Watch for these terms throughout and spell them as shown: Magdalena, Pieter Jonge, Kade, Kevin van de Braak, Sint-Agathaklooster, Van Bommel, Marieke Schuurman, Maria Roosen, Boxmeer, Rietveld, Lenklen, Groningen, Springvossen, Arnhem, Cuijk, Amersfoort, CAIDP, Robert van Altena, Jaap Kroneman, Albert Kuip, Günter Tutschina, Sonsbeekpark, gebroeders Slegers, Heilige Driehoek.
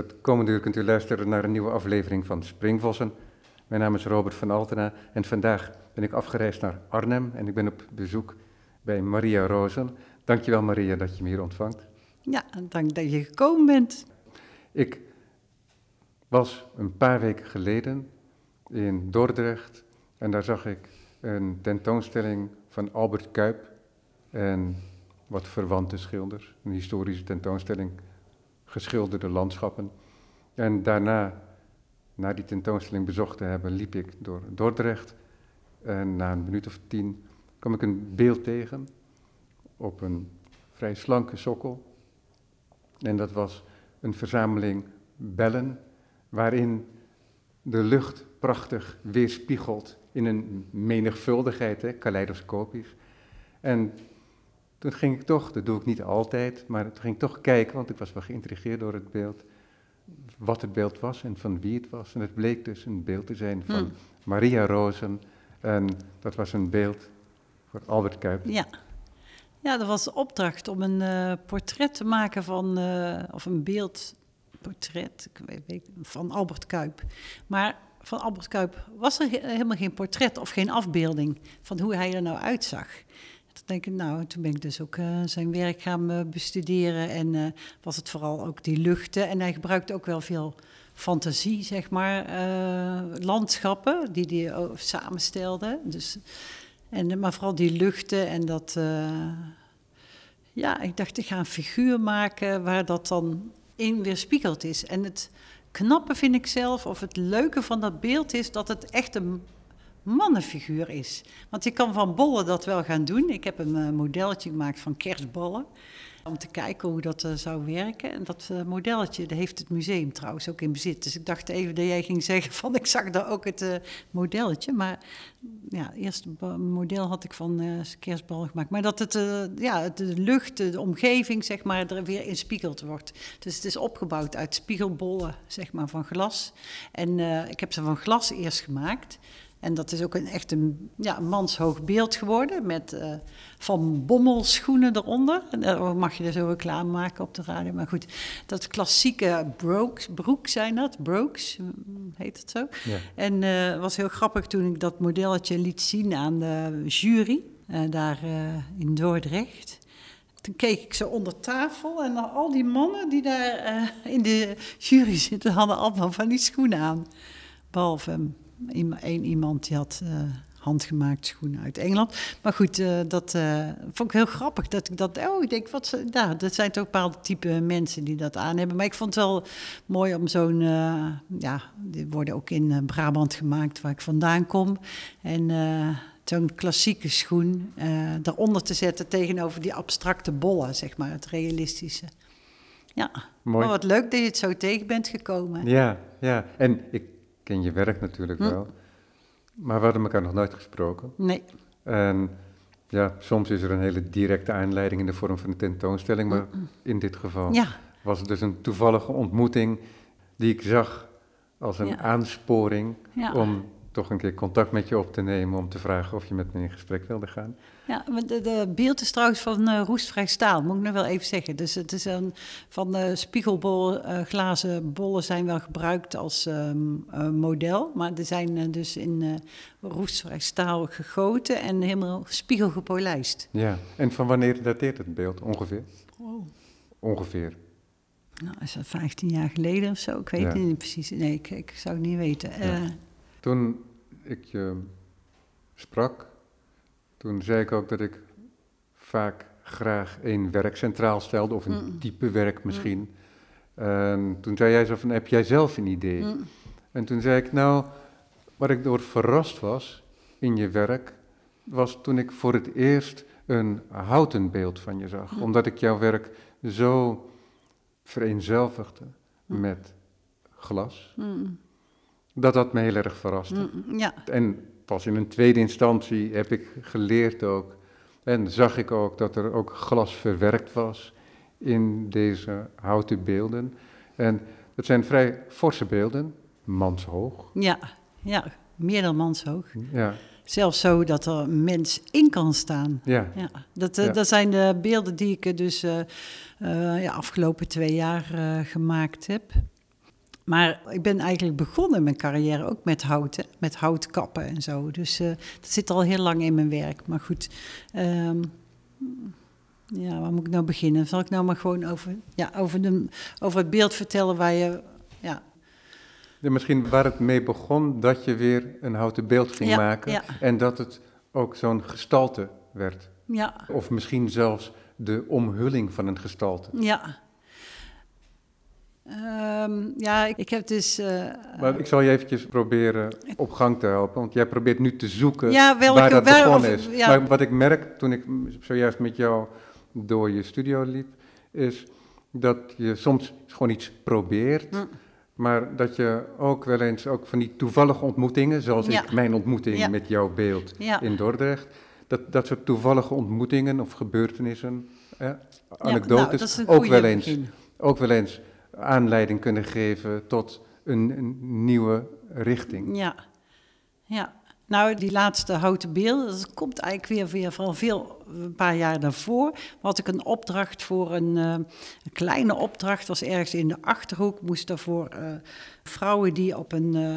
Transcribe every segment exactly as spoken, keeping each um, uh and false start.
Het komende uur kunt u luisteren naar een nieuwe aflevering van Springvossen. Mijn naam is Robert van Altena en vandaag ben ik afgereisd naar Arnhem en ik ben op bezoek bij Maria Roosen. Dankjewel Maria dat je me hier ontvangt. Ja, dank dat je gekomen bent. Ik was een paar weken geleden in Dordrecht en daar zag ik een tentoonstelling van Albert Kuip en wat verwante schilders, een historische tentoonstelling, geschilderde landschappen. En daarna, na die tentoonstelling bezocht te hebben, liep ik door Dordrecht en na een minuut of tien kwam ik een beeld tegen op een vrij slanke sokkel. En dat was een verzameling bellen waarin de lucht prachtig weerspiegelt in een menigvuldigheid, hè, kaleidoscopisch. En toen ging ik toch, dat doe ik niet altijd, maar toen ging ik toch kijken, want ik was wel geïntrigeerd door het beeld, wat het beeld was en van wie het was. En het bleek dus een beeld te zijn van hmm. Maria Roosen. En dat was een beeld voor Albert Kuip. Ja. Ja, dat was de opdracht om een uh, portret te maken van, uh, of een beeldportret ik weet, weet, van Albert Kuip. Maar van Albert Kuip was er he- helemaal geen portret of geen afbeelding van hoe hij er nou uitzag. Toen, denk ik, nou, toen ben ik dus ook uh, zijn werk gaan uh, bestuderen en uh, was het vooral ook die luchten. En hij gebruikte ook wel veel fantasie, zeg maar, uh, landschappen die hij uh, samenstelde. Dus... En, maar vooral die luchten en dat... Uh, ja, ik dacht, ik ga een figuur maken waar dat dan in weerspiegeld is. En het knappe vind ik zelf, of het leuke van dat beeld is, dat het echt een mannenfiguur is. Want ik kan van bollen dat wel gaan doen. Ik heb een modelletje gemaakt van kerstballen, om te kijken hoe dat uh, zou werken. En dat uh, modelletje, dat heeft het museum trouwens ook in bezit. Dus ik dacht even dat jij ging zeggen van, ik zag daar ook het uh, modelletje. Maar ja, eerst een model had ik van uh, kerstballen gemaakt. Maar dat het, uh, ja, de lucht, de omgeving, zeg maar, er weer in spiegeld wordt. Dus het is opgebouwd uit spiegelbollen, zeg maar, van glas. En uh, ik heb ze van glas eerst gemaakt. En dat is ook een echt een, ja, een manshoog beeld geworden met uh, Van Bommel schoenen eronder. En daar mag je dus ook klaarmaken op de radio. Maar goed, dat klassieke broeks, broek zijn dat, broeks, heet het zo. Ja. En het uh, was heel grappig toen ik dat modelletje liet zien aan de jury, uh, daar uh, in Dordrecht. Toen keek ik zo onder tafel en al die mannen die daar uh, in de jury zitten, hadden allemaal van die schoenen aan, behalve hem. Eén iemand die had uh, handgemaakt schoenen uit Engeland. Maar goed, uh, dat uh, vond ik heel grappig. Dat ik dat, oh, ik denk, wat ze, nou, dat zijn toch bepaalde type mensen die dat aan hebben. Maar ik vond het wel mooi om zo'n, uh, ja, die worden ook in uh, Brabant gemaakt, waar ik vandaan kom. En uh, zo'n klassieke schoen uh, daaronder te zetten tegenover die abstracte bollen, zeg maar, het realistische. Ja, mooi. Maar wat leuk dat je het zo tegen bent gekomen. Ja, ja. En ik ken je werk natuurlijk wel, hm. maar we hadden elkaar nog nooit gesproken. Nee. En ja, soms is er een hele directe aanleiding in de vorm van een tentoonstelling, maar Mm-mm. in dit geval ja. was het dus een toevallige ontmoeting die ik zag als een ja. aansporing ja. om toch een keer contact met je op te nemen, om te vragen of je met me in gesprek wilde gaan. Ja, maar de, de beeld is trouwens van uh, roestvrij staal, moet ik nog wel even zeggen. Dus het is een, van uh, spiegelbollen, uh, glazen bollen zijn wel gebruikt als um, uh, model, maar er zijn uh, dus in uh, roestvrij staal gegoten en helemaal spiegel gepolijst. Ja, en van wanneer dateert het beeld ongeveer? Oh. Ongeveer. Nou, is dat vijftien jaar geleden of zo? Ik weet ja. niet precies. Nee, ik, ik zou het niet weten. Ja. Uh, Toen ik je sprak, toen zei ik ook dat ik vaak graag één werk centraal stelde, of een mm. type werk misschien. Mm. En toen zei jij zo van, heb jij zelf een idee? Mm. En toen zei ik, nou, waar ik door verrast was in je werk, was toen ik voor het eerst een houten beeld van je zag. Mm. Omdat ik jouw werk zo vereenzelvigde mm. met glas. Mm. Dat dat me heel erg verraste. Mm, ja. En pas in een tweede instantie heb ik geleerd ook, en zag ik ook dat er ook glas verwerkt was in deze houten beelden. En dat zijn vrij forse beelden, manshoog. Ja, ja, meer dan manshoog. Ja. Zelfs zo dat er een mens in kan staan. Ja. Ja, dat, ja. dat zijn de beelden die ik dus uh, uh, ja, afgelopen twee jaar uh, gemaakt heb. Maar ik ben eigenlijk begonnen mijn carrière ook met houten, met houtkappen en zo. Dus uh, dat zit al heel lang in mijn werk. Maar goed, um, ja, waar moet ik nou beginnen? Zal ik nou maar gewoon over, ja, over, de, over het beeld vertellen waar je... Ja. Ja, misschien waar het mee begon dat je weer een houten beeld ging ja, maken. Ja. En dat het ook zo'n gestalte werd. Ja. Of misschien zelfs de omhulling van een gestalte. Ja. Um, ja, ik, ik heb dus... Uh, maar ik zal je eventjes proberen op gang te helpen. Want jij probeert nu te zoeken ja, welke, waar dat waar, begonnen is. Of, ja. Maar wat ik merk toen ik zojuist met jou door je studio liep... is dat je soms gewoon iets probeert... Hm. Maar dat je ook wel eens ook van die toevallige ontmoetingen... zoals ja. ik, mijn ontmoeting ja. met jouw beeld ja. in Dordrecht... Dat, dat soort toevallige ontmoetingen of gebeurtenissen, eh, anekdotes... Ja, nou, ook, wel eens, ook wel eens aanleiding kunnen geven tot een, een nieuwe richting. Ja. Ja, nou die laatste houten beelden, dat komt eigenlijk weer, weer van veel... een paar jaar daarvoor had ik een opdracht voor een, uh, een kleine opdracht, was ergens in de Achterhoek, moest daarvoor uh, vrouwen die op een uh,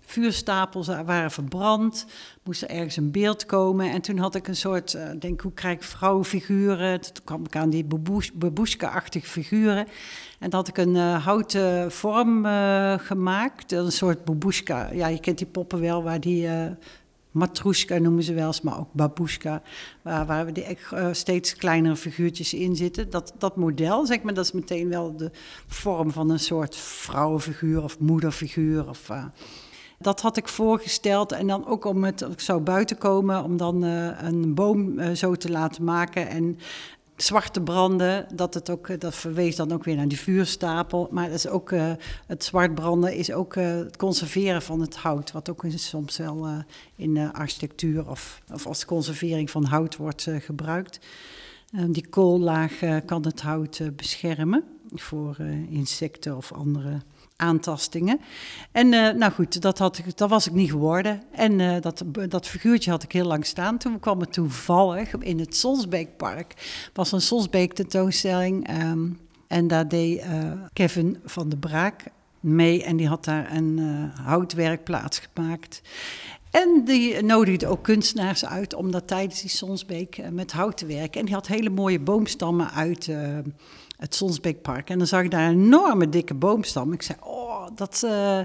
vuurstapel waren verbrand, moest er ergens een beeld komen. En toen had ik een soort, uh, denk hoe krijg ik vrouwenfiguren, toen kwam ik aan die baboes, baboeska-achtige figuren. En dat had ik een uh, houten vorm uh, gemaakt, een soort baboeska. Ja, je kent die poppen wel, waar die... Uh, Matroeska noemen ze wel eens, maar ook baboeska, waar, waar die, uh, steeds kleinere figuurtjes in zitten. Dat, dat model, zeg maar, dat is meteen wel de vorm van een soort vrouwenfiguur of moederfiguur. Of, uh, dat had ik voorgesteld en dan ook om het, ik zou buiten komen, om dan uh, een boom uh, zo te laten maken en zwarte branden, dat, het ook, dat verwees dan ook weer naar die vuurstapel. Maar dat is ook, uh, het zwart branden is ook uh, het conserveren van het hout... wat ook soms wel uh, in uh, architectuur of, of als conservering van hout wordt uh, gebruikt. Uh, die koollaag uh, kan het hout uh, beschermen voor uh, insecten of andere aantastingen. En uh, nou goed, dat, had ik, dat was ik niet geworden. En uh, dat, dat figuurtje had ik heel lang staan. Toen kwam het toevallig in het Sonsbeekpark. Er was een Sonsbeek tentoonstelling. Um, en daar deed uh, Kevin van de Braak mee. En die had daar een uh, houtwerkplaats gemaakt. En die nodigde ook kunstenaars uit om dat tijdens die Sonsbeek uh, met hout te werken. En die had hele mooie boomstammen uit... Uh, het Sonsbeekpark. En dan zag ik daar een enorme dikke boomstam. Ik zei, oh, dat, uh,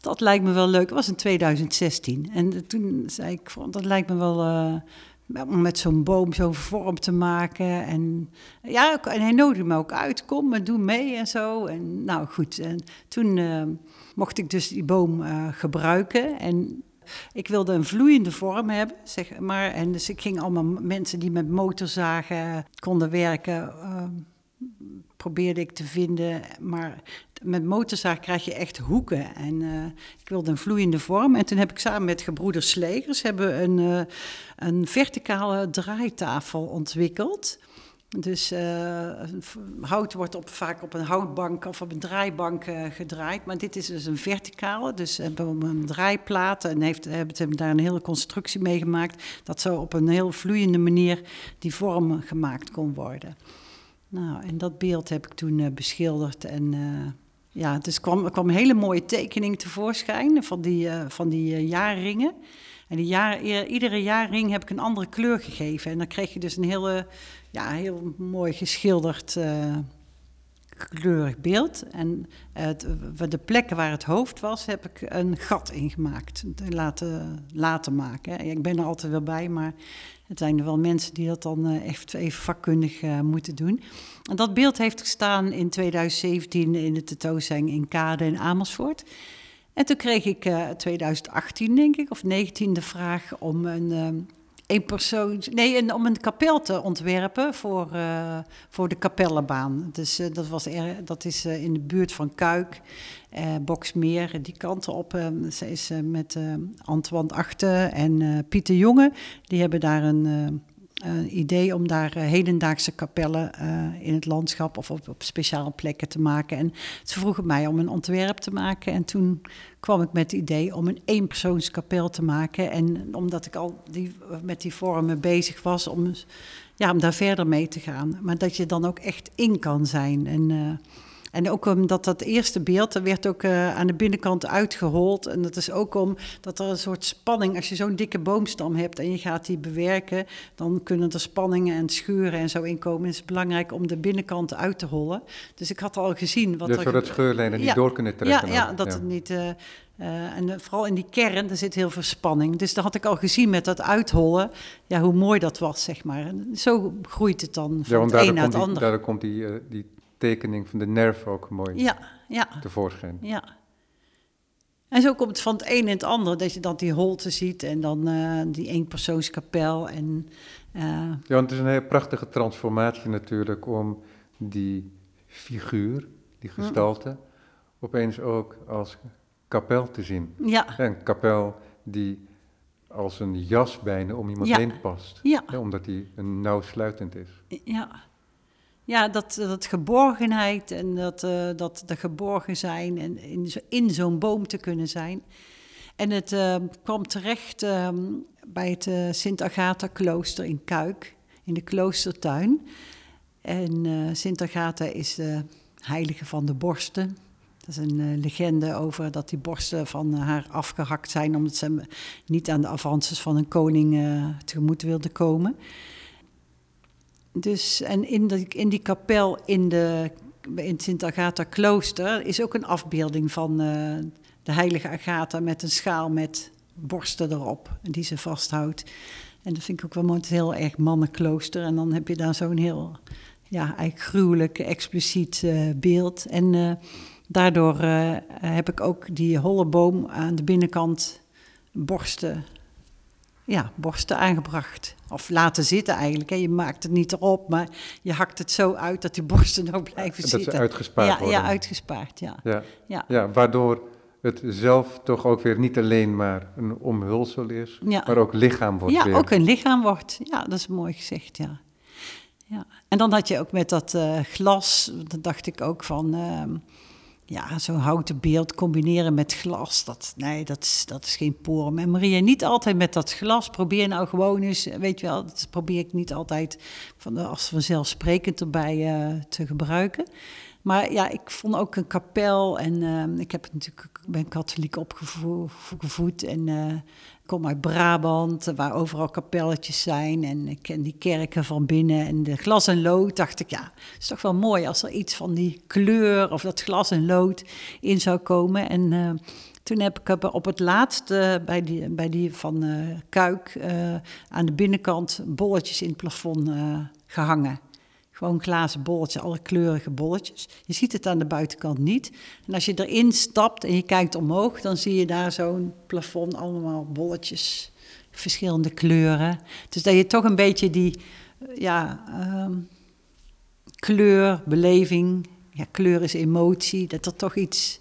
dat lijkt me wel leuk. Dat was in tweeduizend zestien. En toen zei ik, dat lijkt me wel... Uh, om met zo'n boom zo'n vorm te maken. En, ja, en hij nodigde me ook uit. Kom, maar doe mee en zo. En, nou, goed. En toen uh, mocht ik dus die boom uh, gebruiken. En... ik wilde een vloeiende vorm hebben, zeg maar. En dus ik ging allemaal mensen die met motorzagen konden werken... Uh, probeerde ik te vinden, maar met motorzaag krijg je echt hoeken. En uh, ik wilde een vloeiende vorm. En toen heb ik samen met gebroeders Slegers hebben een, uh, een verticale draaitafel ontwikkeld. Dus uh, hout wordt op, vaak op een houtbank of op een draaibank uh, gedraaid. Maar dit is dus een verticale. Dus hebben we een draaiplaat en heeft, hebben daar een hele constructie mee gemaakt. Dat zo op een heel vloeiende manier die vorm gemaakt kon worden. Nou, en dat beeld heb ik toen uh, beschilderd. En uh, ja, dus kwam, er kwam een hele mooie tekening tevoorschijn van die, uh, van die uh, jaarringen. En die jaar, iedere jaarring heb ik een andere kleur gegeven. En dan kreeg je dus een hele, ja, heel mooi geschilderd uh, kleurig beeld. En uh, de plekken waar het hoofd was, heb ik een gat ingemaakt. Laten, laten maken. Hè. Ik ben er altijd wel bij, maar... het zijn er wel mensen die dat dan echt even vakkundig uh, moeten doen. En dat beeld heeft gestaan in tweeduizend zeventien in de tentoonstelling in Kade in Amersfoort. En toen kreeg ik uh, tweeduizend achttien, denk ik, of negentien de vraag om een, um, een, persoon, nee, een, om een kapel te ontwerpen voor, uh, voor de kapellenbaan. Dus uh, dat, was er, dat is uh, in de buurt van Cuijk, uh, Boxmeer, die kanten op. Uh, ze is uh, met uh, Antoine Achten en uh, Pieter Jonge. Die hebben daar een, uh, een idee om daar uh, hedendaagse kapellen uh, in het landschap of op, op speciale plekken te maken. En ze vroegen mij om een ontwerp te maken. En toen kwam ik met het idee om een eenpersoonskapel te maken. En omdat ik al die, met die vormen bezig was, om, ja, om daar verder mee te gaan. Maar dat je dan ook echt in kan zijn en... Uh, En ook omdat dat eerste beeld, dat werd ook uh, aan de binnenkant uitgehold. En dat is ook omdat er een soort spanning, als je zo'n dikke boomstam hebt en je gaat die bewerken, dan kunnen er spanningen en scheuren en zo inkomen. Het is belangrijk om de binnenkant uit te hollen. Dus ik had al gezien wat dus er... Dus zodat scheurlijnen niet ja, door kunnen trekken. Ja, ja dat ja. het niet... Uh, Uh, en vooral in die kern, er zit heel veel spanning. Dus dat had ik al gezien met dat uithollen, ja, hoe mooi dat was, zeg maar. En zo groeit het dan van ja, het een naar het ander. Daardoor komt die, uh, die tekening van de nerve ook mooi ja, ja. tevoorschijn. Ja. En zo komt het van het een in het ander, dat je dan die holte ziet en dan uh, die eenpersoonskapel. En, uh... Ja, want het is een hele prachtige transformatie natuurlijk om die figuur, die gestalte, mm. opeens ook als... kapel te zien. Ja. Ja, een kapel die als een jas bijna om iemand ja. heen past. Ja. Ja, omdat die een nauwsluitend is. Ja, ja dat, dat geborgenheid en dat, uh, dat de geborgen zijn en in, zo, in zo'n boom te kunnen zijn. En het uh, kwam terecht uh, bij het uh, Sint-Agathaklooster in Cuijk, in de kloostertuin. En uh, Sint-Agatha is de heilige van de borsten. Dat is een uh, legende over dat die borsten van uh, haar afgehakt zijn... omdat ze niet aan de avances van een koning uh, tegemoet wilde komen. Dus, en in, de, in die kapel in, de, in het Sint-Agatha-klooster... is ook een afbeelding van uh, de heilige Agatha... met een schaal met borsten erop, die ze vasthoudt. En dat vind ik ook wel mooi, het heel erg mannenklooster. En dan heb je daar zo'n heel ja, eigenlijk gruwelijk, expliciet uh, beeld... En, uh, Daardoor uh, heb ik ook die holle boom aan de binnenkant borsten, ja, borsten aangebracht. Of laten zitten eigenlijk. Hè. Je maakt het niet erop, maar je hakt het zo uit dat die borsten ook blijven dat zitten. Dat ze uitgespaard ja, worden. Ja, uitgespaard, ja. Ja. Ja. Ja, waardoor het zelf toch ook weer niet alleen maar een omhulsel is, ja. maar ook lichaam wordt. Ja, weer. ook een lichaam wordt. Ja, dat is mooi gezegd, ja. ja. En dan had je ook met dat uh, glas, dan dacht ik ook van... Uh, Ja, zo'n houten beeld combineren met glas, dat, nee, dat is, dat is geen porum. En Maria, niet altijd met dat glas, probeer nou gewoon eens, weet je wel, dat probeer ik niet altijd van, als vanzelfsprekend erbij uh, te gebruiken. Maar ja, ik vond ook een kapel en uh, ik heb natuurlijk, ben katholiek opgevoed en uh, kom uit Brabant, waar overal kapelletjes zijn en ik ken die kerken van binnen. En de glas en lood, dacht ik, ja, het is toch wel mooi als er iets van die kleur of dat glas en lood in zou komen. En uh, toen heb ik op het laatst uh, bij, die, bij die van uh, Cuijk uh, aan de binnenkant bolletjes in het plafond uh, gehangen. Gewoon glazen bolletjes, alle kleurige bolletjes. Je ziet het aan de buitenkant niet. En als je erin stapt en je kijkt omhoog... dan zie je daar zo'n plafond, allemaal bolletjes, verschillende kleuren. Dus dat je toch een beetje die ja, um, kleur, beleving... Ja, kleur is emotie, dat er toch iets...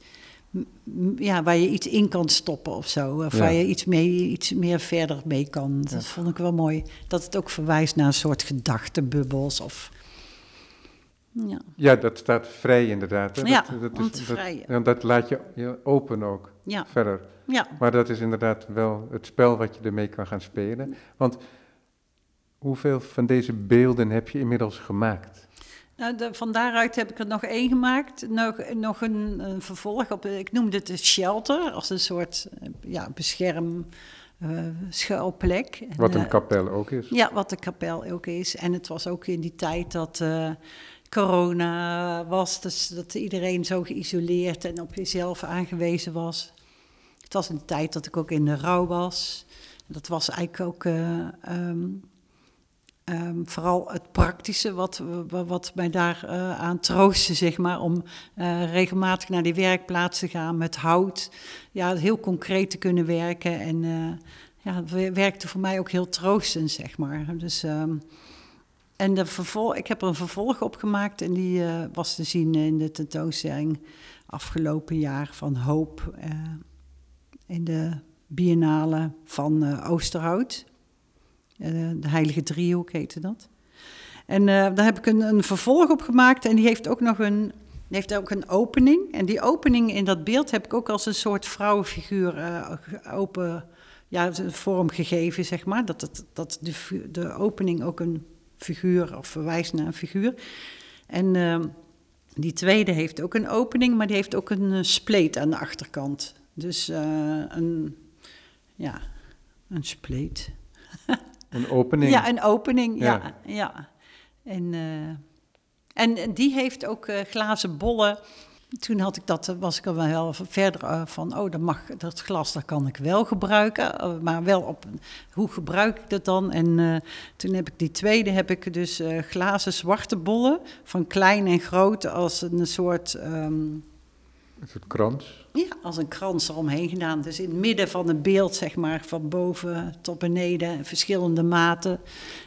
Ja, waar je iets in kan stoppen of zo. Of ja. waar je iets, mee, iets meer verder mee kan. Dat ja. vond ik wel mooi. Dat het ook verwijst naar een soort gedachtenbubbels of... Ja. ja, dat staat vrij inderdaad. Dat, ja, dat is, vrij. Dat, dat laat je open ook ja. verder. Ja. Maar dat is inderdaad wel het spel wat je ermee kan gaan spelen. Want hoeveel van deze beelden heb je inmiddels gemaakt? Nou, de, van daaruit heb ik er nog één gemaakt. Nog, nog een, een vervolg op, ik noemde het een shelter, als een soort ja, bescherm... Uh, schuilplek. En, wat een uh, kapel ook is. Ja, wat een kapel ook is. En het was ook in die tijd dat uh, corona was, dus dat iedereen zo geïsoleerd en op jezelf aangewezen was. Het was een tijd dat ik ook in de rouw was. Dat was eigenlijk ook uh, um, um, vooral het praktische wat, wat mij daar uh, aan troostte, zeg maar, om uh, regelmatig naar die werkplaats te gaan met hout. Ja, heel concreet te kunnen werken. En uh, ja, het werkte voor mij ook heel troostend, zeg maar. Dus, um, en de vervol- ik heb er een vervolg op gemaakt. En die uh, was te zien in de tentoonstelling afgelopen jaar van Hoop. Uh, in de biennale van uh, Oosterhout. Uh, de Heilige Driehoek heette dat. En uh, daar heb ik een, een vervolg op gemaakt. En die heeft ook nog een... heeft ook een opening. En die opening in dat beeld heb ik ook als een soort vrouwenfiguur uh, open ja, vorm gegeven, zeg maar. Dat, het, dat de, de opening ook een figuur, of verwijst naar een figuur. En uh, Die tweede heeft ook een opening, maar die heeft ook een spleet aan de achterkant. Dus uh, een, ja, een spleet. Een opening. Ja, een opening, ja. ja, ja. En, uh, en die heeft ook uh, glazen bollen. Toen had ik dat, was ik er wel verder van, oh, dat, mag, dat glas dat kan ik wel gebruiken. Maar wel op, hoe gebruik ik dat dan? En uh, toen heb ik die tweede, heb ik dus uh, glazen zwarte bollen. Van klein en groot als een soort... Um, een soort krans? Ja, als een krans eromheen gedaan. Dus in het midden van het beeld, zeg maar, van boven tot beneden, verschillende maten.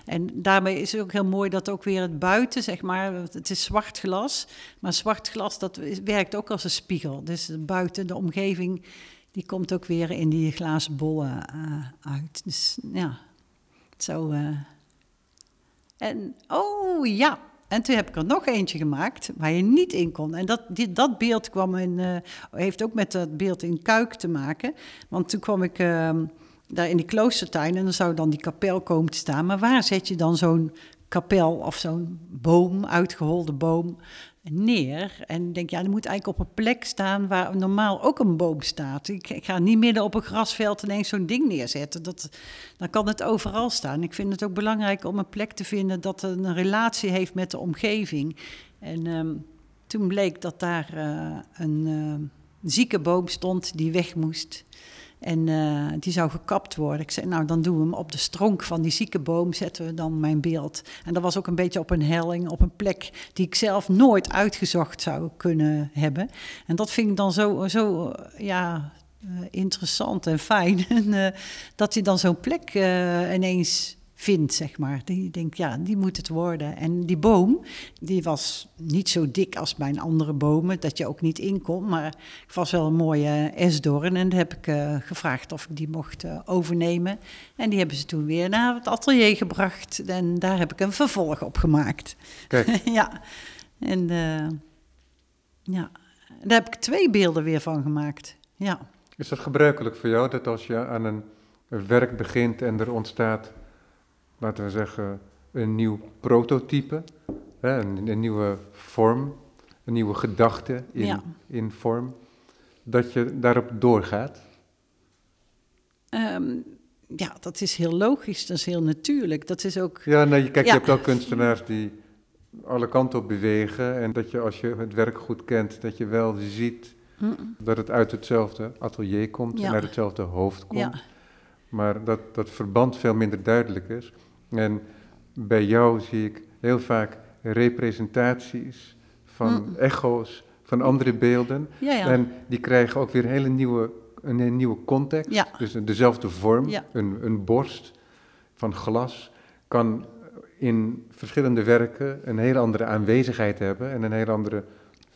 En daarmee is het ook heel mooi dat ook weer het buiten, zeg maar, het is zwart glas. Maar zwart glas, dat is, werkt ook als een spiegel. Dus buiten, de omgeving, die komt ook weer in die glazen bollen uh, uit. Dus ja, zo. Uh... En, oh ja. En toen heb ik er nog eentje gemaakt waar je niet in kon. En dat, die, dat beeld kwam in, uh, heeft ook met dat beeld in Cuijk te maken. Want toen kwam ik uh, daar in die kloostertuin en dan zou dan die kapel komen te staan. Maar waar zet je dan zo'n kapel of zo'n boom, uitgeholde boom, neer? En denk, ja, dat moet eigenlijk op een plek staan waar normaal ook een boom staat. Ik, ik ga niet midden op een grasveld ineens zo'n ding neerzetten. Dat, dan kan het overal staan. Ik vind het ook belangrijk om een plek te vinden dat een relatie heeft met de omgeving. En um, toen bleek dat daar uh, een uh, zieke boom stond die weg moest. En uh, die zou gekapt worden. Ik zei, nou, dan doen we hem op de stronk van die zieke boom, zetten we dan mijn beeld. En dat was ook een beetje op een helling, op een plek die ik zelf nooit uitgezocht zou kunnen hebben. En dat vind ik dan zo, zo ja, interessant en fijn. En, uh, dat je dan zo'n plek uh, ineens vindt, zeg maar. Die denkt, ja, die moet het worden. En die boom, die was niet zo dik als mijn andere bomen, dat je ook niet in kon, maar het was wel een mooie esdoorn. En daar heb ik uh, gevraagd of ik die mocht uh, overnemen. En die hebben ze toen weer naar het atelier gebracht. En daar heb ik een vervolg op gemaakt. Kijk. ja. En uh, ja, daar heb ik twee beelden weer van gemaakt. Ja. Is dat gebruikelijk voor jou, dat als je aan een werk begint en er ontstaat, laten we zeggen, een nieuw prototype, een, een nieuwe vorm, een nieuwe gedachte in, ja. in vorm, dat je daarop doorgaat? Um, ja, dat is heel logisch, dat is heel natuurlijk. Dat is ook... Ja, nou, je, kijk, ja. je hebt ook kunstenaars die alle kanten op bewegen en dat je, als je het werk goed kent, dat je wel ziet Mm-mm. dat het uit hetzelfde atelier komt ja. en uit hetzelfde hoofd komt. Ja. Maar dat, dat verband veel minder duidelijk is. En bij jou zie ik heel vaak representaties van mm. echo's van andere beelden. Ja, ja. En die krijgen ook weer hele nieuwe, een hele nieuwe context. Ja. Dus dezelfde vorm, ja. een, een borst van glas kan in verschillende werken een hele andere aanwezigheid hebben en een hele andere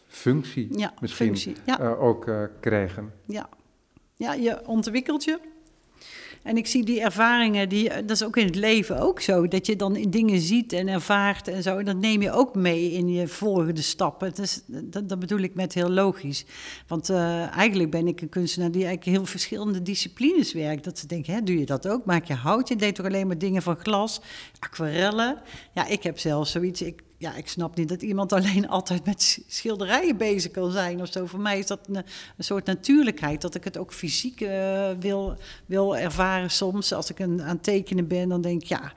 functie ja, misschien functie, ja. uh, ook uh, krijgen. Ja. ja, je ontwikkelt je. En ik zie die ervaringen, die, dat is ook in het leven ook zo, dat je dan dingen ziet en ervaart en zo. En dat neem je ook mee in je volgende stappen. Dus, dat, dat bedoel ik met heel logisch. Want uh, eigenlijk ben ik een kunstenaar die eigenlijk heel verschillende disciplines werkt. Dat ze denken, hè, doe je dat ook? Maak je hout? Je deed toch alleen maar dingen van glas? Aquarellen? Ja, ik heb zelfs zoiets... Ik, Ja, ik snap niet dat iemand alleen altijd met schilderijen bezig kan zijn of zo. Voor mij is dat een, een soort natuurlijkheid, dat ik het ook fysiek uh, wil, wil ervaren soms. Als ik een, aan het tekenen ben, dan denk ik, ja,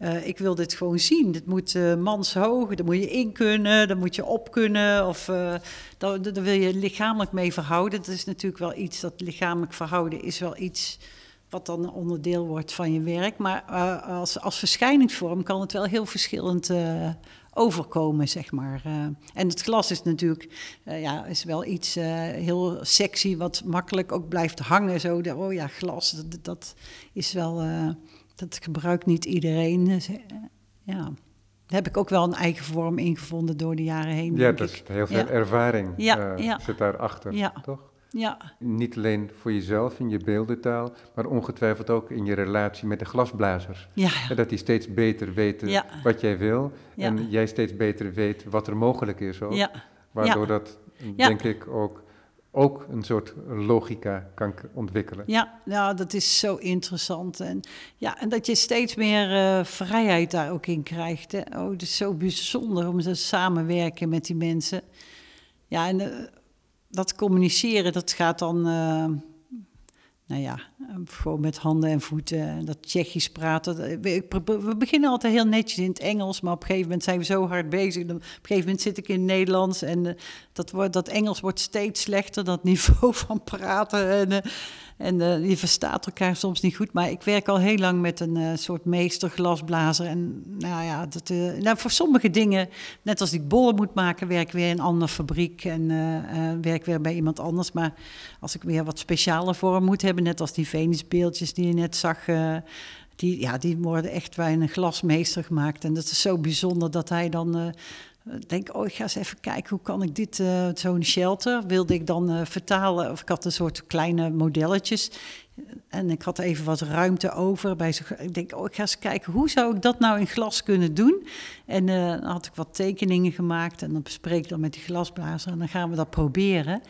uh, ik wil dit gewoon zien. Dit moet uh, manshoog, daar moet je in kunnen, daar moet je op kunnen. Of uh, daar, daar wil je lichamelijk mee verhouden. Dat is natuurlijk wel iets, dat lichamelijk verhouden is wel iets wat dan een onderdeel wordt van je werk. Maar uh, als, als verschijningsvorm kan het wel heel verschillend uh, overkomen, zeg maar. Uh, en het glas is natuurlijk uh, ja, is wel iets uh, heel sexy, wat makkelijk ook blijft hangen. Zo, de, oh ja, glas, dat, dat is wel... Uh, dat gebruikt niet iedereen. Dus, uh, ja. Daar heb ik ook wel een eigen vorm ingevonden door de jaren heen. Ja, dat is heel veel ja. ervaring ja, uh, ja. zit daarachter, ja. toch? Ja. Niet alleen voor jezelf in je beeldentaal, maar ongetwijfeld ook in je relatie met de glasblazers. Ja, ja. Dat die steeds beter weten ja. wat jij wil ja. en jij steeds beter weet wat er mogelijk is ook. Ja. Waardoor ja. dat, denk ja. ik, ook, ook een soort logica kan ontwikkelen. Ja, nou, dat is zo interessant. En, ja, en dat je steeds meer uh, vrijheid daar ook in krijgt. Hè? Oh, het is zo bijzonder om te samenwerken met die mensen. Ja, en uh, dat communiceren, dat gaat dan... Uh, nou ja, gewoon met handen en voeten, dat Tsjechisch praten. We beginnen altijd heel netjes in het Engels, maar op een gegeven moment zijn we zo hard bezig. Op een gegeven moment zit ik in het Nederlands en dat, wordt, dat Engels wordt steeds slechter, dat niveau van praten. En, en je verstaat elkaar soms niet goed, maar ik werk al heel lang met een soort meesterglasblazer. En nou ja, dat, nou, voor sommige dingen, net als ik bollen moet maken, werk weer in een andere fabriek en uh, werk weer bij iemand anders. Maar als ik weer wat speciale vorm moet hebben, net als die Venusbeeldjes die je net zag, uh, die, ja, die worden echt bij een glasmeester gemaakt. En dat is zo bijzonder dat hij dan uh, denkt, oh, ik ga eens even kijken, hoe kan ik dit, uh, zo'n shelter, wilde ik dan uh, vertalen. Of ik had een soort kleine modelletjes en ik had even wat ruimte over. Bij zo, ik denk, oh, ik ga eens kijken, hoe zou ik dat nou in glas kunnen doen? En uh, dan had ik wat tekeningen gemaakt en dan bespreek ik dat met die glasblazer en dan gaan we dat proberen.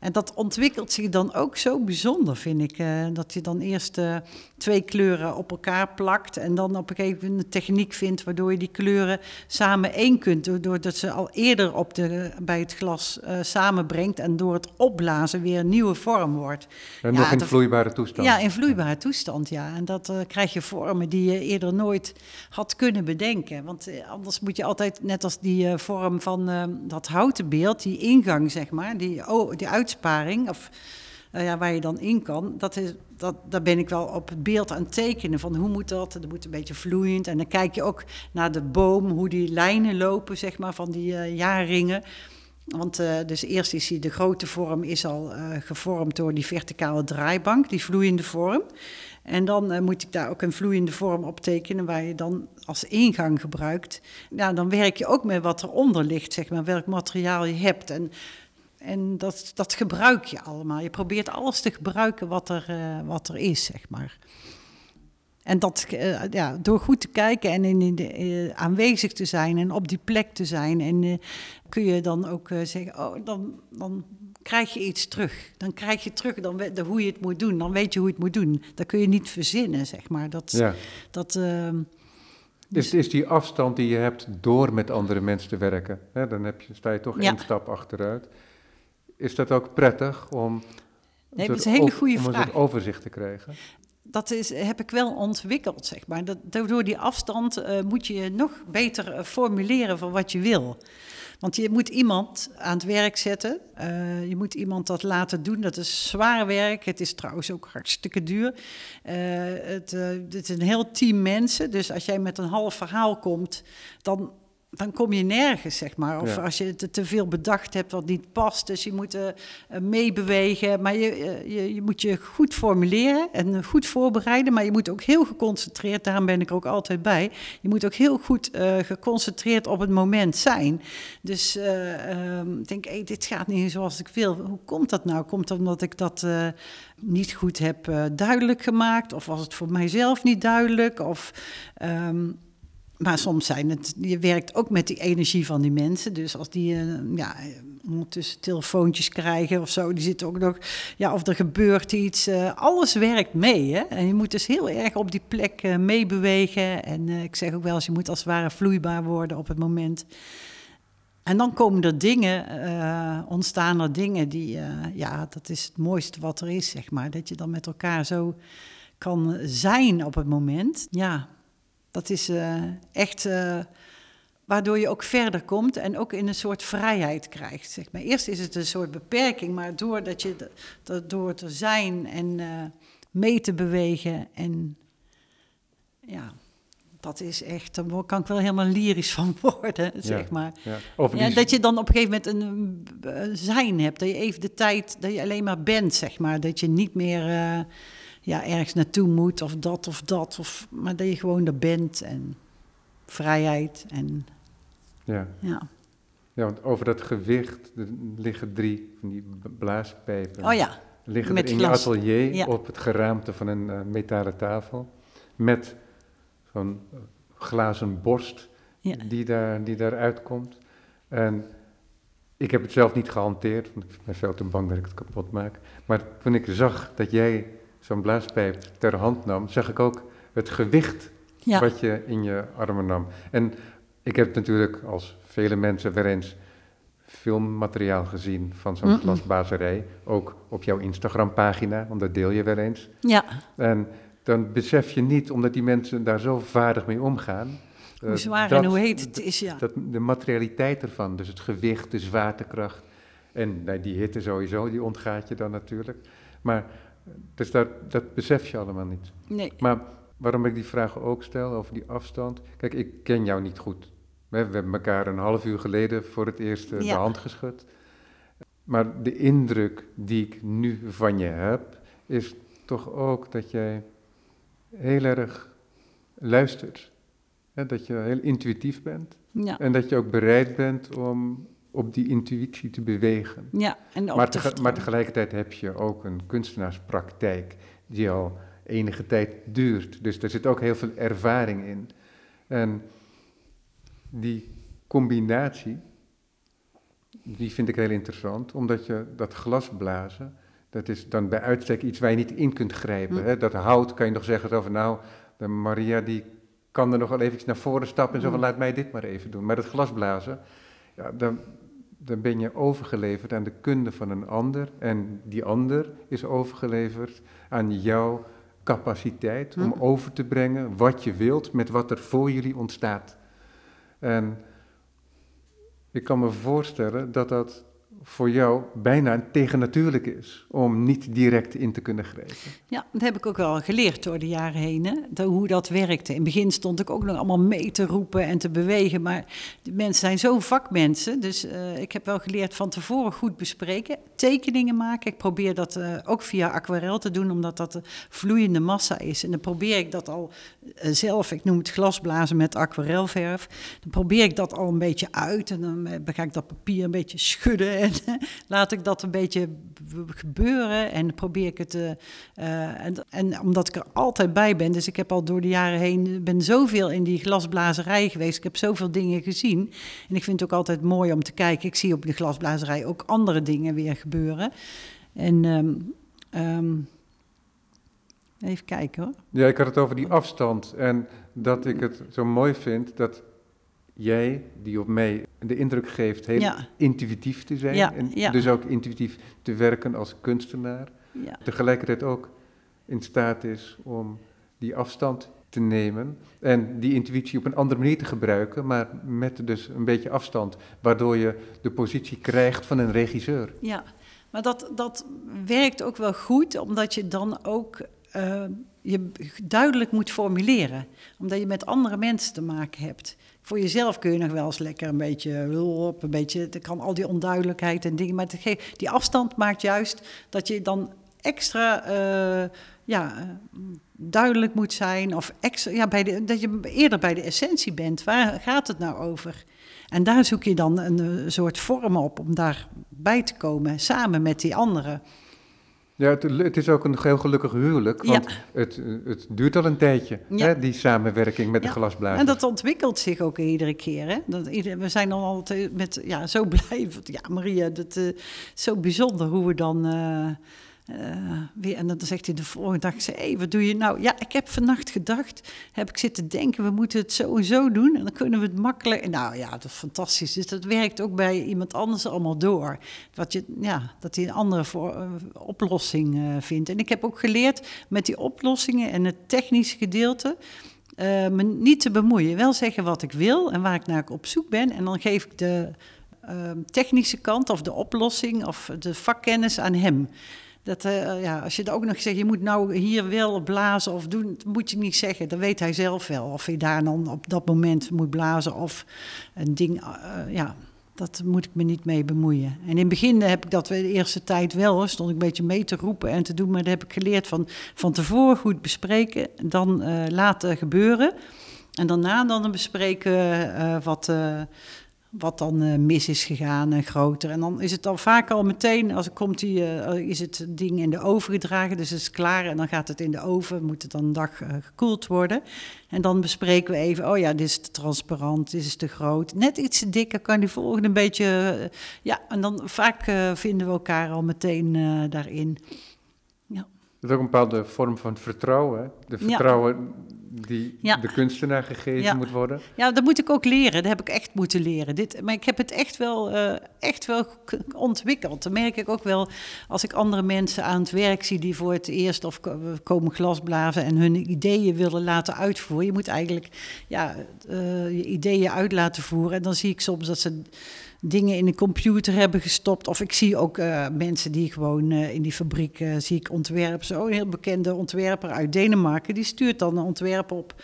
En dat ontwikkelt zich dan ook zo bijzonder, vind ik. Uh, dat je dan eerst uh, twee kleuren op elkaar plakt en dan op een gegeven moment een techniek vindt waardoor je die kleuren samen één kunt. Doordat ze al eerder op de, bij het glas uh, samenbrengt en door het opblazen weer een nieuwe vorm wordt. En ja, nog in dat, vloeibare toestand. Ja, in vloeibare toestand, ja. En dat uh, krijg je vormen die je eerder nooit had kunnen bedenken. Want uh, anders moet je altijd, net als die uh, vorm van uh, dat houten beeld, die ingang, zeg maar, die, oh, die uitspraak. Of uh, ja, waar je dan in kan, dat is, dat, daar ben ik wel op het beeld aan het tekenen van hoe moet dat, dat moet een beetje vloeiend. En dan kijk je ook naar de boom, hoe die lijnen lopen, zeg maar, van die uh, jaarringen. Want uh, dus eerst is die, de grote vorm is al uh, gevormd door die verticale draaibank, die vloeiende vorm. En dan uh, moet ik daar ook een vloeiende vorm op tekenen waar je dan als ingang gebruikt. Nou, dan werk je ook met wat eronder ligt, zeg maar, welk materiaal je hebt. En En dat, dat gebruik je allemaal. Je probeert alles te gebruiken wat er, uh, wat er is, zeg maar. En dat, uh, ja, door goed te kijken en in de, uh, aanwezig te zijn en op die plek te zijn... En, uh, kun je dan ook uh, zeggen, oh, dan, dan krijg je iets terug. Dan krijg je terug dan we, de, hoe je het moet doen. Dan weet je hoe je het moet doen. Dat kun je niet verzinnen, zeg maar. Dat, ja. dat, uh, dus... is, is die afstand die je hebt door met andere mensen te werken... Hè? Dan heb je, sta je toch ja. één stap achteruit... Is dat ook prettig om, nee, dat is een hele goede vraag. Om een soort overzicht te krijgen? Dat is, heb ik wel ontwikkeld, zeg maar. Dat, door die afstand uh, moet je nog beter uh, formuleren van wat je wil. Want je moet iemand aan het werk zetten. Uh, je moet iemand dat laten doen. Dat is zwaar werk. Het is trouwens ook hartstikke duur. Uh, het, uh, het is een heel team mensen. Dus als jij met een half verhaal komt, dan... dan kom je nergens, zeg maar. Of ja. als je te, te veel bedacht hebt wat niet past. Dus je moet uh, meebewegen. Maar je, je, je moet je goed formuleren en goed voorbereiden. Maar je moet ook heel geconcentreerd, daarom ben ik er ook altijd bij... je moet ook heel goed uh, geconcentreerd op het moment zijn. Dus uh, um, denk, hey, dit gaat niet zoals ik wil. Hoe komt dat nou? Komt dat omdat ik dat uh, niet goed heb uh, duidelijk gemaakt? Of was het voor mijzelf niet duidelijk? Of... Um, Maar soms zijn het, je werkt ook met die energie van die mensen. Dus als die uh, ja, ondertussen telefoontjes krijgen of zo, die zitten ook nog, ja, of er gebeurt iets. Uh, alles werkt mee, hè. En je moet dus heel erg op die plek uh, meebewegen. En uh, ik zeg ook wel eens, je moet als het ware vloeibaar worden op het moment. En dan komen er dingen, uh, ontstaan er dingen die, uh, ja, dat is het mooiste wat er is, zeg maar. Dat je dan met elkaar zo kan zijn op het moment, ja. Dat is uh, echt uh, waardoor je ook verder komt en ook in een soort vrijheid krijgt. Zeg maar. Eerst is het een soort beperking, maar doordat je de, de, door te zijn en uh, mee te bewegen. En ja, dat is echt, daar kan ik wel helemaal lyrisch van worden, zeg ja, maar. Ja. Of die... ja, dat je dan op een gegeven moment een, een zijn hebt. Dat je even de tijd, dat je alleen maar bent, zeg maar. Dat je niet meer... Uh, ja, ergens naartoe moet, of dat of dat, of, maar dat je gewoon er bent en vrijheid en... Ja. Ja. Ja, want over dat gewicht er liggen drie van die blaaspijpen. Oh ja, liggen met er in glas. Je atelier ja. op het geraamte van een uh, metalen tafel met zo'n glazen borst ja. die, daar, die daaruit komt. En ik heb het zelf niet gehanteerd, want ik ben veel te bang dat ik het kapot maak. Maar toen ik zag dat jij... zo'n blaaspijp ter hand nam, zag ik ook het gewicht ja. wat je in je armen nam. En ik heb natuurlijk, als vele mensen, weer eens filmmateriaal gezien van zo'n mm-mm. glasbazerij. Ook op jouw Instagram-pagina, want dat deel je wel eens. Ja. En dan besef je niet, omdat die mensen daar zo vaardig mee omgaan... Uh, hoe zwaar dat, en hoe heet het is, ja. Dat, de materialiteit ervan, dus het gewicht, de zwaartekracht... en nou, die hitte sowieso, die ontgaat je dan natuurlijk. Maar dus dat, dat besef je allemaal niet. Nee. Maar waarom ik die vraag ook stel over die afstand... Kijk, ik ken jou niet goed... We hebben elkaar een half uur geleden voor het eerst ja. de hand geschud. Maar de indruk die ik nu van je heb, is toch ook dat jij heel erg luistert. Dat je heel intuïtief bent. Ja. En dat je ook bereid bent om op die intuïtie te bewegen. Ja, en op maar, te tege- maar tegelijkertijd heb je ook een kunstenaarspraktijk die al enige tijd duurt. Dus daar zit ook heel veel ervaring in. En... die combinatie, die vind ik heel interessant, omdat je dat glasblazen, dat is dan bij uitstek iets waar je niet in kunt grijpen. Mm. Hè? Dat hout kan je nog zeggen zo van, nou, de Maria die kan er nog wel eventjes naar voren stappen en zo van, laat mij dit maar even doen. Maar dat glasblazen, ja, dan, dan ben je overgeleverd aan de kunde van een ander en die ander is overgeleverd aan jouw capaciteit om mm. over te brengen wat je wilt met wat er voor jullie ontstaat. En ik kan me voorstellen dat dat voor jou bijna tegennatuurlijk is, om niet direct in te kunnen grijpen. Ja, dat heb ik ook wel geleerd door de jaren heen, hè? De, hoe dat werkte. In het begin stond ik ook nog allemaal mee te roepen en te bewegen, maar de mensen zijn zo vakmensen, dus uh, ik heb wel geleerd van tevoren goed bespreken, tekeningen maken. Ik probeer dat uh, ook via aquarel te doen, omdat dat een vloeiende massa is. En dan probeer ik dat al uh, zelf, ik noem het glasblazen met aquarelverf, dan probeer ik dat al een beetje uit en dan uh, ga ik dat papier een beetje schudden. En laat ik dat een beetje gebeuren en probeer ik het... Uh, en, en omdat ik er altijd bij ben, dus ik heb al door de jaren heen... ben zoveel in die glasblazerij geweest, ik heb zoveel dingen gezien. En ik vind het ook altijd mooi om te kijken. Ik zie op de glasblazerij ook andere dingen weer gebeuren. En... Um, um, even kijken hoor. Ja, ik had het over die afstand en dat ik het zo mooi vind dat... jij, die op mij de indruk geeft heel ja. intuïtief te zijn... Ja, en ja. dus ook intuïtief te werken als kunstenaar... Ja. tegelijkertijd ook in staat is om die afstand te nemen... en die intuïtie op een andere manier te gebruiken... maar met dus een beetje afstand... waardoor je de positie krijgt van een regisseur. Ja, maar dat, dat werkt ook wel goed, omdat je dan ook... Uh, je duidelijk moet formuleren, omdat je met andere mensen te maken hebt... Voor jezelf kun je nog wel eens lekker een beetje hulp, een beetje, er kan al die onduidelijkheid en dingen, maar ge- die afstand maakt juist dat je dan extra uh, ja, duidelijk moet zijn of extra, ja, bij de, dat je eerder bij de essentie bent. Waar gaat het nou over? En daar zoek je dan een uh, soort vorm op om daarbij te komen, samen met die anderen. Ja, het, het is ook een heel gelukkig huwelijk, want ja. het, het duurt al een tijdje, ja. hè, die samenwerking met ja. de glasblazer. En dat ontwikkelt zich ook iedere keer. Hè? Dat, we zijn dan altijd met, ja, zo blij, ja Maria, dat uh, zo bijzonder hoe we dan... Uh, Uh, weer, en dan zegt hij de volgende dag, hé, hey, wat doe je nou? Ja, ik heb vannacht gedacht, heb ik zitten denken, we moeten het zo en zo doen. En dan kunnen we het makkelijk. Nou ja, dat is fantastisch. Dus dat werkt ook bij iemand anders allemaal door. Wat je, ja, dat hij een andere voor, uh, oplossing uh, vindt. En ik heb ook geleerd met die oplossingen en het technische gedeelte... Uh, me niet te bemoeien. Wel zeggen wat ik wil en waar ik naar op zoek ben. En dan geef ik de uh, technische kant of de oplossing of de vakkennis aan hem... Dat, uh, ja, als je dan ook nog zegt, je moet nou hier wel blazen of doen, dat moet je niet zeggen. Dat weet hij zelf wel. Of je daar dan op dat moment moet blazen of een ding, uh, ja, dat moet ik me niet mee bemoeien. En in het begin heb ik dat de eerste tijd wel, hoor, stond ik een beetje mee te roepen en te doen. Maar dat heb ik geleerd van, van tevoren goed bespreken, dan uh, laten gebeuren. En daarna dan bespreken uh, wat... Uh, wat dan uh, mis is gegaan en uh, groter. En dan is het dan vaak al meteen, als komt die, uh, is het ding in de oven gedragen, dus het is klaar en dan gaat het in de oven, moet het dan een dag uh, gekoeld worden. En dan bespreken we even, oh ja, dit is te transparant, dit is te groot, net iets te dikker, kan die volgende een beetje... Uh, ja, en dan vaak uh, vinden we elkaar al meteen uh, daarin. Ja. is ook een bepaalde vorm van vertrouwen. Hè? De vertrouwen ja. die ja. de kunstenaar gegeven ja. moet worden. Ja, dat moet ik ook leren. Dat heb ik echt moeten leren. Dit, maar ik heb het echt wel, uh, echt wel ontwikkeld. Dat merk ik ook wel als ik andere mensen aan het werk zie die voor het eerst of komen glasblazen en hun ideeën willen laten uitvoeren. Je moet eigenlijk ja, uh, je ideeën uit laten voeren. En dan zie ik soms dat ze dingen in de computer hebben gestopt. Of ik zie ook uh, mensen die gewoon uh, in die fabriek uh, zie ik ontwerp. Zo, een heel bekende ontwerper uit Denemarken, die stuurt dan een ontwerp op.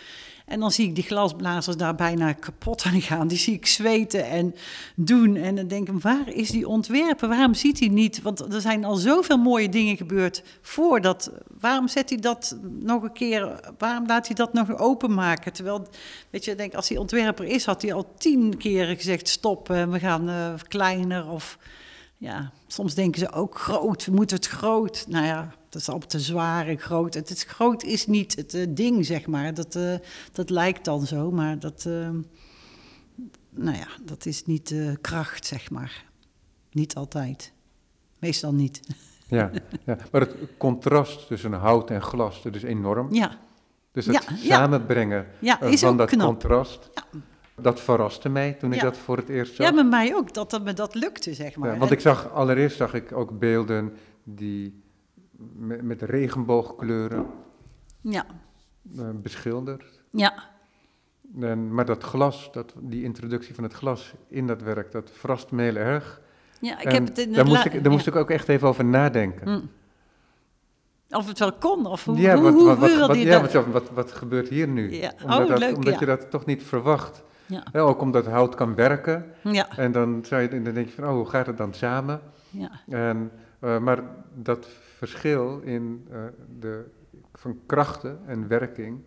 En dan zie ik die glasblazers daar bijna kapot aan gaan. Die zie ik zweten en doen. En dan denk ik, waar is die ontwerper? Waarom ziet hij niet? Want er zijn al zoveel mooie dingen gebeurd voordat. Waarom zet hij dat nog een keer? Waarom laat hij dat nog openmaken? Terwijl, weet je, denk, als die ontwerper is, had hij al tien keren gezegd stop. We gaan uh, kleiner of... Ja, soms denken ze ook groot, we moeten het groot. Nou ja, dat is altijd te zwaar en groot. Het is, groot is niet het uh, ding, zeg maar. Dat, uh, dat lijkt dan zo, maar dat, uh, nou ja, dat is niet uh, kracht, zeg maar. Niet altijd. Meestal niet. Ja, ja, maar het contrast tussen hout en glas, dat is enorm. Ja. Dus het ja, samenbrengen ja. Ja, uh, van dat knap. Contrast... Ja. Dat verraste mij toen ik ja. dat voor het eerst zag. Ja, maar mij ook, dat, dat me dat lukte, zeg maar. Ja, want en... ik zag, allereerst zag ik ook beelden die met, met regenboogkleuren ja. uh, beschilderd. Ja. En, maar dat glas, dat, die introductie van het glas in dat werk, dat verrast me heel erg. Ja, ik en heb het in daar, la- moest, ik, daar ja. moest ik ook echt even over nadenken. Mm. Of het wel kon, of hoe, ja, hoe, wat, hoe wat, wat, je ja, dat? Ja, wat, wat gebeurt hier nu? Ja. Omdat, oh, dat, leuk, omdat ja. je dat toch niet verwacht. Ja. Ja, ook omdat hout kan werken. Ja. En dan, zou je, dan denk je van, oh, hoe gaat het dan samen? Ja. En, uh, maar dat verschil in, uh, de, van krachten en werking,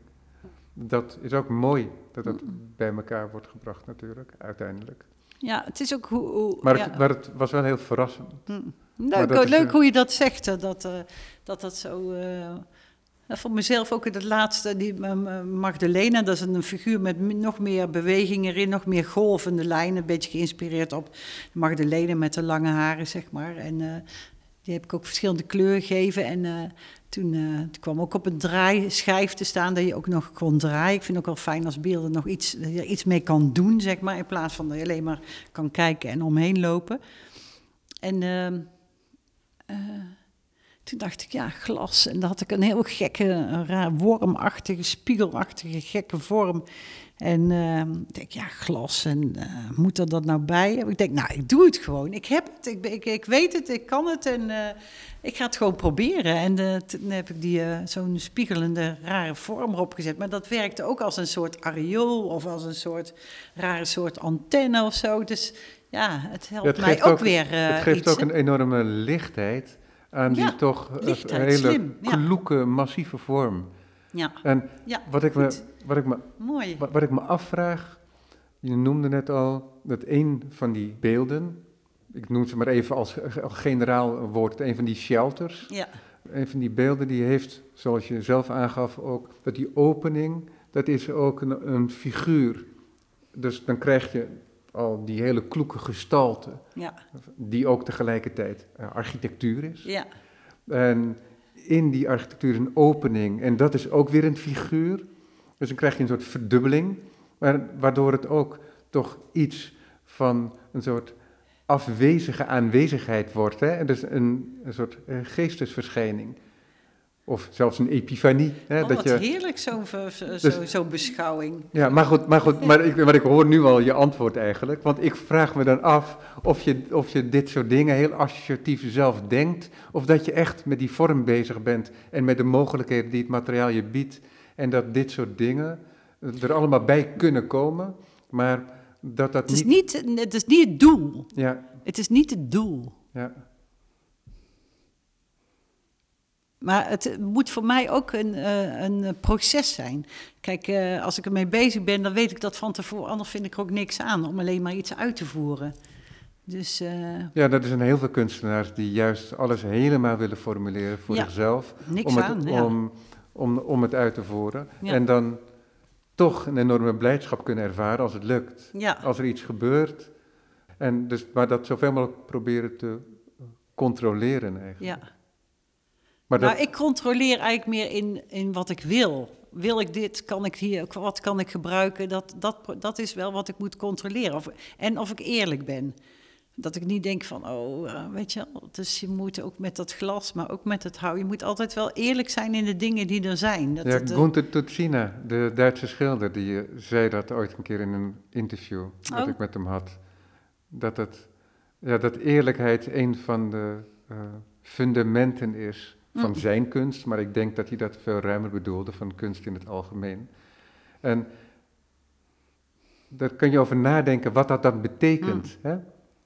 dat is ook mooi dat dat mm. bij elkaar wordt gebracht natuurlijk, uiteindelijk. Ja, het is ook hoe... hoe maar, het, ja. maar het was wel heel verrassend. Mm. Leuk, oh, leuk een... hoe je dat zegt, dat uh, dat, dat zo... Uh... Voor mezelf ook het laatste, die Magdalena, dat is een figuur met nog meer beweging erin, nog meer golvende lijnen, een beetje geïnspireerd op Magdalena met de lange haren, zeg maar. En uh, die heb ik ook verschillende kleuren gegeven en uh, toen, uh, toen kwam ook op een draaischijf te staan dat je ook nog kon draaien. Ik vind het ook wel fijn als beelden nog iets, dat je er iets mee kan doen, zeg maar, in plaats van dat je alleen maar kan kijken en omheen lopen. En... Uh, uh, Toen dacht ik, ja, glas. En dan had ik een heel gekke, een raar wormachtige, spiegelachtige, gekke vorm. En uh, ik denk, ja, glas. En uh, moet er dat nou bij? Ik denk, nou, ik doe het gewoon. Ik heb het, ik, ik, ik weet het, ik kan het. En uh, ik ga het gewoon proberen. En uh, toen heb ik die, uh, zo'n spiegelende, rare vorm erop gezet. Maar dat werkte ook als een soort areool of als een soort rare soort antenne of zo. Dus ja, het helpt ja, het mij ook, ook weer uh, Het geeft iets, ook een he? enorme lichtheid... aan ja, die toch lichtheid, hele slim, kloeke, ja. massieve vorm. Ja. En ja, wat, ik me, wat, ik me, Mooi. Wat, wat ik me afvraag, je noemde net al dat een van die beelden, ik noem ze maar even als, als generaal woord, een van die shelters, ja. een van die beelden die heeft, zoals je zelf aangaf ook, dat die opening, dat is ook een, een figuur. Dus dan krijg je... al die hele kloeke gestalte, ja. die ook tegelijkertijd uh, architectuur is. Ja. En in die architectuur is een opening, en dat is ook weer een figuur. Dus dan krijg je een soort verdubbeling, maar, waardoor het ook toch iets van een soort afwezige aanwezigheid wordt. Hè? Dus een, een soort uh, geestesverschijning. Of zelfs een epifanie. Hè, oh, dat wat je... heerlijk, zo'n zo, zo, dus, zo beschouwing. Ja, maar goed, maar, goed maar, ik, maar ik hoor nu al je antwoord eigenlijk. Want ik vraag me dan af of je, of je dit soort dingen heel associatief zelf denkt. Of dat je echt met die vorm bezig bent en met de mogelijkheden die het materiaal je biedt. En dat dit soort dingen er allemaal bij kunnen komen. Maar dat dat het is niet... niet... Het is niet het doel. Ja. Het is niet het doel. Ja. Maar het moet voor mij ook een, uh, een proces zijn. Kijk, uh, als ik ermee bezig ben, dan weet ik dat van tevoren. Anders vind ik er ook niks aan om alleen maar iets uit te voeren. Dus, uh... Ja, dat is een heel veel kunstenaars die juist alles helemaal willen formuleren voor ja, zichzelf. Niks om het, aan, ja. om, om, om het uit te voeren. Ja. En dan toch een enorme blijdschap kunnen ervaren als het lukt. Ja. Als er iets gebeurt. En dus, maar dat zoveel mogelijk proberen te controleren eigenlijk. Ja. Maar dat... nou, ik controleer eigenlijk meer in, in wat ik wil. Wil ik dit? Kan ik hier? Wat kan ik gebruiken? Dat, dat, dat is wel wat ik moet controleren. Of, en of ik eerlijk ben. Dat ik niet denk van, oh, weet je wel. Dus je moet ook met dat glas, maar ook met het hout. Je moet altijd wel eerlijk zijn in de dingen die er zijn. Dat, ja, Günter Tutschina, de Duitse schilder, die zei dat ooit een keer in een interview dat oh. ik met hem had. Dat, het, ja, dat eerlijkheid een van de uh, fundamenten is van mm. zijn kunst. Maar ik denk dat hij dat veel ruimer bedoelde, van kunst in het algemeen. En daar kun je over nadenken wat dat dan betekent, mm. hè?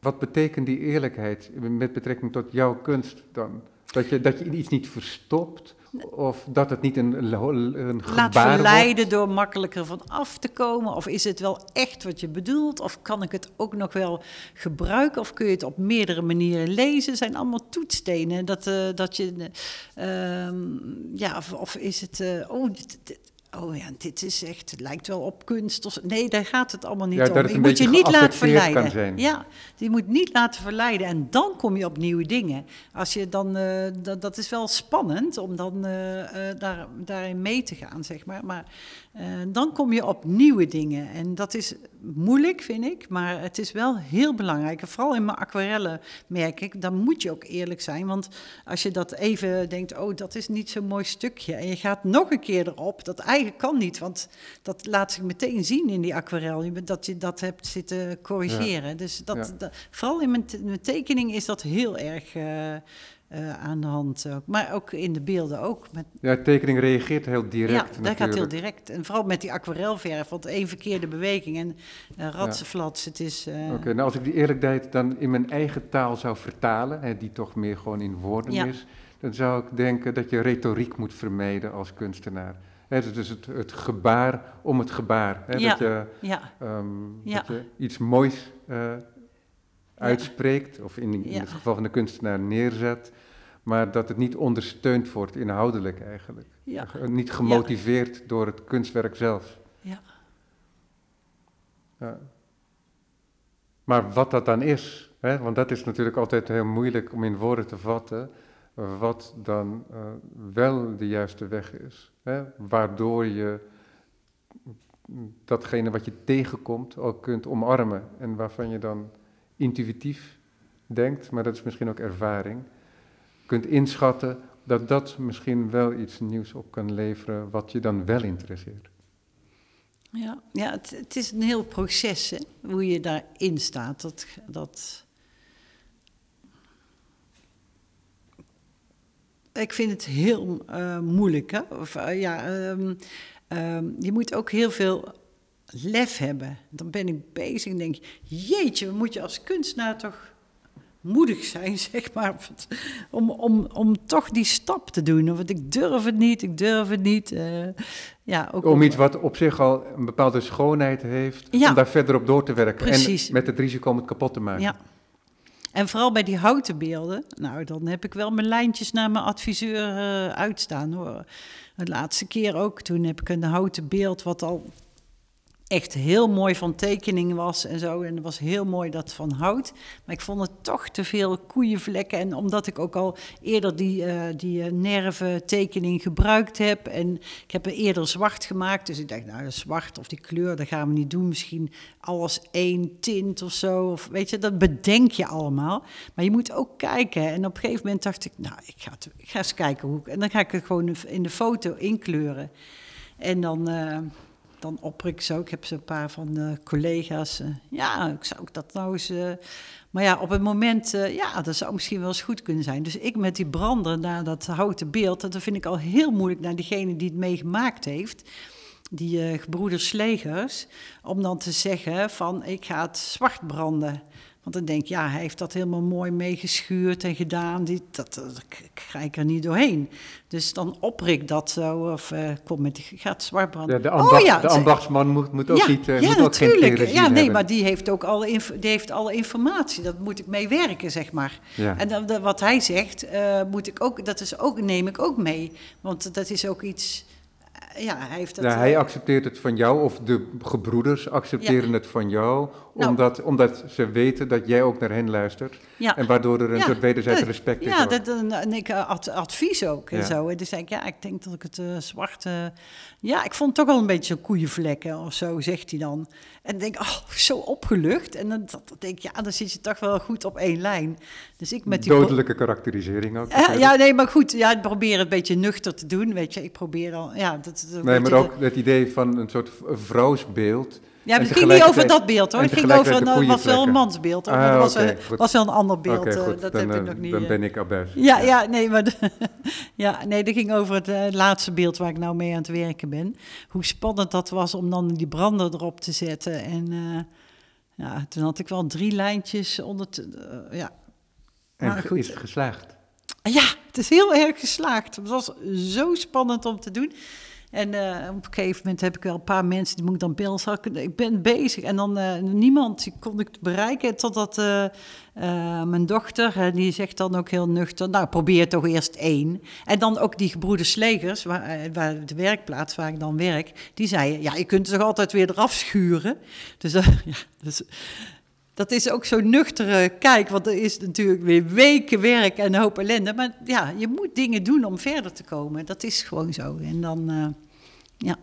Wat betekent die eerlijkheid met betrekking tot jouw kunst dan? Dat je, dat je iets niet verstopt of dat het niet een, een gebaar laat verleiden wordt? Door makkelijker van af te komen? Of is het wel echt wat je bedoelt? Of kan ik het ook nog wel gebruiken? Of kun je het op meerdere manieren lezen? Het zijn allemaal toetsstenen. Dat, uh, dat je, uh, ja, of, of is het... Uh, oh, dit, dit, Oh ja, dit is echt, het lijkt wel op kunst. Of, nee, daar gaat het allemaal niet ja, om. Je moet je niet laten verleiden. Ja, je moet niet laten verleiden. En dan kom je op nieuwe dingen. Als je dan, uh, dat, dat is wel spannend om dan uh, uh, daar, daarin mee te gaan, zeg maar. Maar uh, dan kom je op nieuwe dingen. En dat is moeilijk, vind ik. Maar het is wel heel belangrijk. En vooral in mijn aquarellen merk ik, dan moet je ook eerlijk zijn. Want als je dat even denkt, oh, dat is niet zo'n mooi stukje. En je gaat nog een keer erop, dat eigenlijk... kan niet, want dat laat zich meteen zien in die aquarel, dat je dat hebt zitten corrigeren. Ja. Dus dat, ja. dat, vooral in mijn, te, mijn tekening is dat heel erg uh, uh, aan de hand. Ook. Maar ook in de beelden ook. Met... Ja, de tekening reageert heel direct. Ja, dat natuurlijk. Gaat heel direct. En vooral met die aquarelverf, want één verkeerde beweging en uh, ratsenflats. Ja. Het is... Uh... Oké, okay, nou als ik die eerlijkheid dan in mijn eigen taal zou vertalen, hè, die toch meer gewoon in woorden ja. is, dan zou ik denken dat je retoriek moet vermijden als kunstenaar. He, dus het, het gebaar om het gebaar. He, ja, dat, je, ja, um, ja. dat je iets moois uh, uitspreekt, ja. of in, in ja. het geval van de kunstenaar neerzet, maar dat het niet ondersteund wordt inhoudelijk eigenlijk. Ja. Niet gemotiveerd ja. door het kunstwerk zelf. Ja. Ja. Maar wat dat dan is, he, want dat is natuurlijk altijd heel moeilijk om in woorden te vatten... wat dan uh, wel de juiste weg is. Hè? Waardoor je datgene wat je tegenkomt ook kunt omarmen. En waarvan je dan intuïtief denkt, maar dat is misschien ook ervaring, kunt inschatten dat dat misschien wel iets nieuws op kan leveren wat je dan wel interesseert. Ja, ja het, het is een heel proces, hè? Hoe je daarin staat. Dat... dat... Ik vind het heel uh, moeilijk. Hè? Of, uh, ja, um, um, je moet ook heel veel lef hebben. Dan ben ik bezig en denk ik... Jeetje, moet je als kunstenaar toch moedig zijn, zeg maar... om, om, om toch die stap te doen. Of ik durf het niet, ik durf het niet. Uh, ja, ook om, om iets wat op zich al een bepaalde schoonheid heeft... Ja, om daar verder op door te werken. Precies. En met het risico om het kapot te maken. Ja. En vooral bij die houten beelden, nou, dan heb ik wel mijn lijntjes naar mijn adviseur uh, uitstaan, hoor. De laatste keer ook, toen heb ik een houten beeld wat al echt heel mooi van tekening was en zo. En het was heel mooi dat van hout. Maar ik vond het toch te veel koeienvlekken. En omdat ik ook al eerder die, uh, die uh, nerventekening gebruikt heb. En ik heb er eerder zwart gemaakt. Dus ik dacht, nou, zwart of die kleur, dat gaan we niet doen. Misschien alles één tint of zo. Of, weet je, dat bedenk je allemaal. Maar je moet ook kijken. En op een gegeven moment dacht ik, nou, ik ga, ik ga eens kijken hoe ik... En dan ga ik het gewoon in de foto inkleuren. En dan... Uh, Dan opper ik zo, ik heb zo'n paar van de collega's, uh, ja, ik zou dat nou eens... Uh, maar ja, op het moment, uh, ja, dat zou misschien wel eens goed kunnen zijn. Dus ik met die brander naar dat houten beeld, dat vind ik al heel moeilijk naar diegene die het meegemaakt heeft... die uh, gebroeders Slegers, om dan te zeggen van, ik ga het zwart branden... Want dan denk ik, ja, hij heeft dat helemaal mooi meegeschuurd en gedaan. Die, dat, dat ga ik er niet doorheen. Dus dan oprik dat zo, of uh, kom met, gaat zwart branden. Ja, de, ambacht, oh, ja, de ambachtsman moet, moet ook ja, niet... Uh, ja, moet ook natuurlijk. Geen ja, nee, hebben. Maar die heeft ook alle, inf- die heeft alle informatie. Dat moet ik mee werken, zeg maar. Ja. En dan, de, wat hij zegt, uh, moet ik ook, dat is ook, neem ik ook mee. Want dat is ook iets... ja, hij heeft dat... Ja, hij accepteert het van jou, of de gebroeders accepteren ja. het van jou, omdat, nou. omdat ze weten dat jij ook naar hen luistert. Ja. En waardoor er een ja. soort wederzijds respect ja, is. Ja, en ik ad, advies ook en ja. zo. En dus ik, ja, ik denk dat ik het uh, zwarte... Uh, ja, ik vond het toch al een beetje zo'n koeienvlekken of zo, zegt hij dan. En ik denk, oh, zo opgelucht. En dan dat, denk ik, ja, dan zit je toch wel goed op één lijn. Dus ik met die... Dodelijke karakterisering ook. Uh, ja, nee, maar goed, ja, ik probeer het een beetje nuchter te doen, weet je. Ik probeer al, ja... Dat, nee, maar ook het idee van een soort vrouwsbeeld. Ja, het ging niet over dat beeld hoor. Het ging over een, het was wel een mansbeeld. Hoor. Ah, maar het okay, was, een, was wel een ander beeld. Okay, goed, dat dan, heb ik nog niet. Dan ben ik al best. Ja, ja. ja, nee, maar ja, nee, dat ging over het uh, laatste beeld waar ik nou mee aan het werken ben. Hoe spannend dat was om dan die brander erop te zetten. En uh, ja, toen had ik wel drie lijntjes onder. Te, uh, ja. En maar, goed, is het geslaagd? Ja, het is heel erg geslaagd. Het was zo spannend om te doen. En uh, op een gegeven moment heb ik wel een paar mensen, die moet ik dan belzakken. Ik ben bezig en dan uh, niemand kon ik bereiken. Totdat uh, uh, mijn dochter, uh, die zegt dan ook heel nuchter, nou probeer toch eerst één. En dan ook die gebroeders Slegers, waar, uh, waar de werkplaats waar ik dan werk, die zeiden, ja je kunt het toch altijd weer eraf schuren. Dus uh, ja, dus... Dat is ook zo'n nuchtere kijk, want er is natuurlijk weer weken werk en een hoop ellende. Maar ja, je moet dingen doen om verder te komen. Dat is gewoon zo. En dan uh, ja,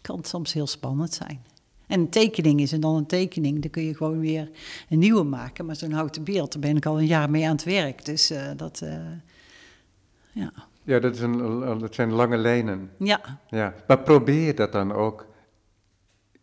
kan het soms heel spannend zijn. En een tekening is en dan een tekening. Dan kun je gewoon weer een nieuwe maken. Maar zo'n houten beeld, daar ben ik al een jaar mee aan het werk. Dus uh, dat, uh, ja. Ja, dat, is een, dat zijn lange lijnen. Ja. ja. Maar probeer je dat dan ook?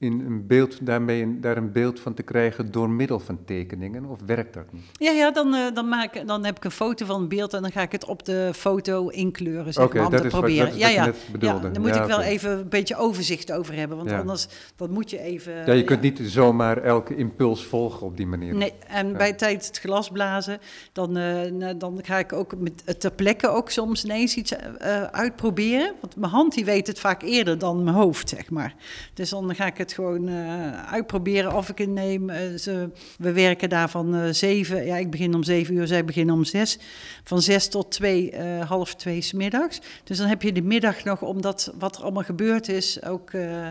In een beeld, daarmee, daar een beeld van te krijgen door middel van tekeningen? Of werkt dat niet? Ja, ja dan, uh, dan, maak, dan heb ik een foto van een beeld en dan ga ik het op de foto inkleuren. Zeg okay, maar, om dat te is proberen. Wat, dat is ja, wat ja. ja, daar moet ja, ik wel okay. even een beetje overzicht over hebben. Want ja. anders dat moet je even... Ja, je kunt ja. niet zomaar elke impuls volgen op die manier. Nee, en ja. bij tijdens het glasblazen, dan, uh, dan ga ik ook met, ter plekke ook soms ineens iets uh, uitproberen. Want mijn hand die weet het vaak eerder dan mijn hoofd, zeg maar. Dus dan ga ik het gewoon uh, uitproberen of ik het neem. Uh, ze, we werken daar van uh, zeven, ja ik begin om zeven uur, zij beginnen om zes. Van zes tot twee, uh, half twee 's middags. Dus dan heb je de middag nog om dat wat er allemaal gebeurd is ook uh, uh,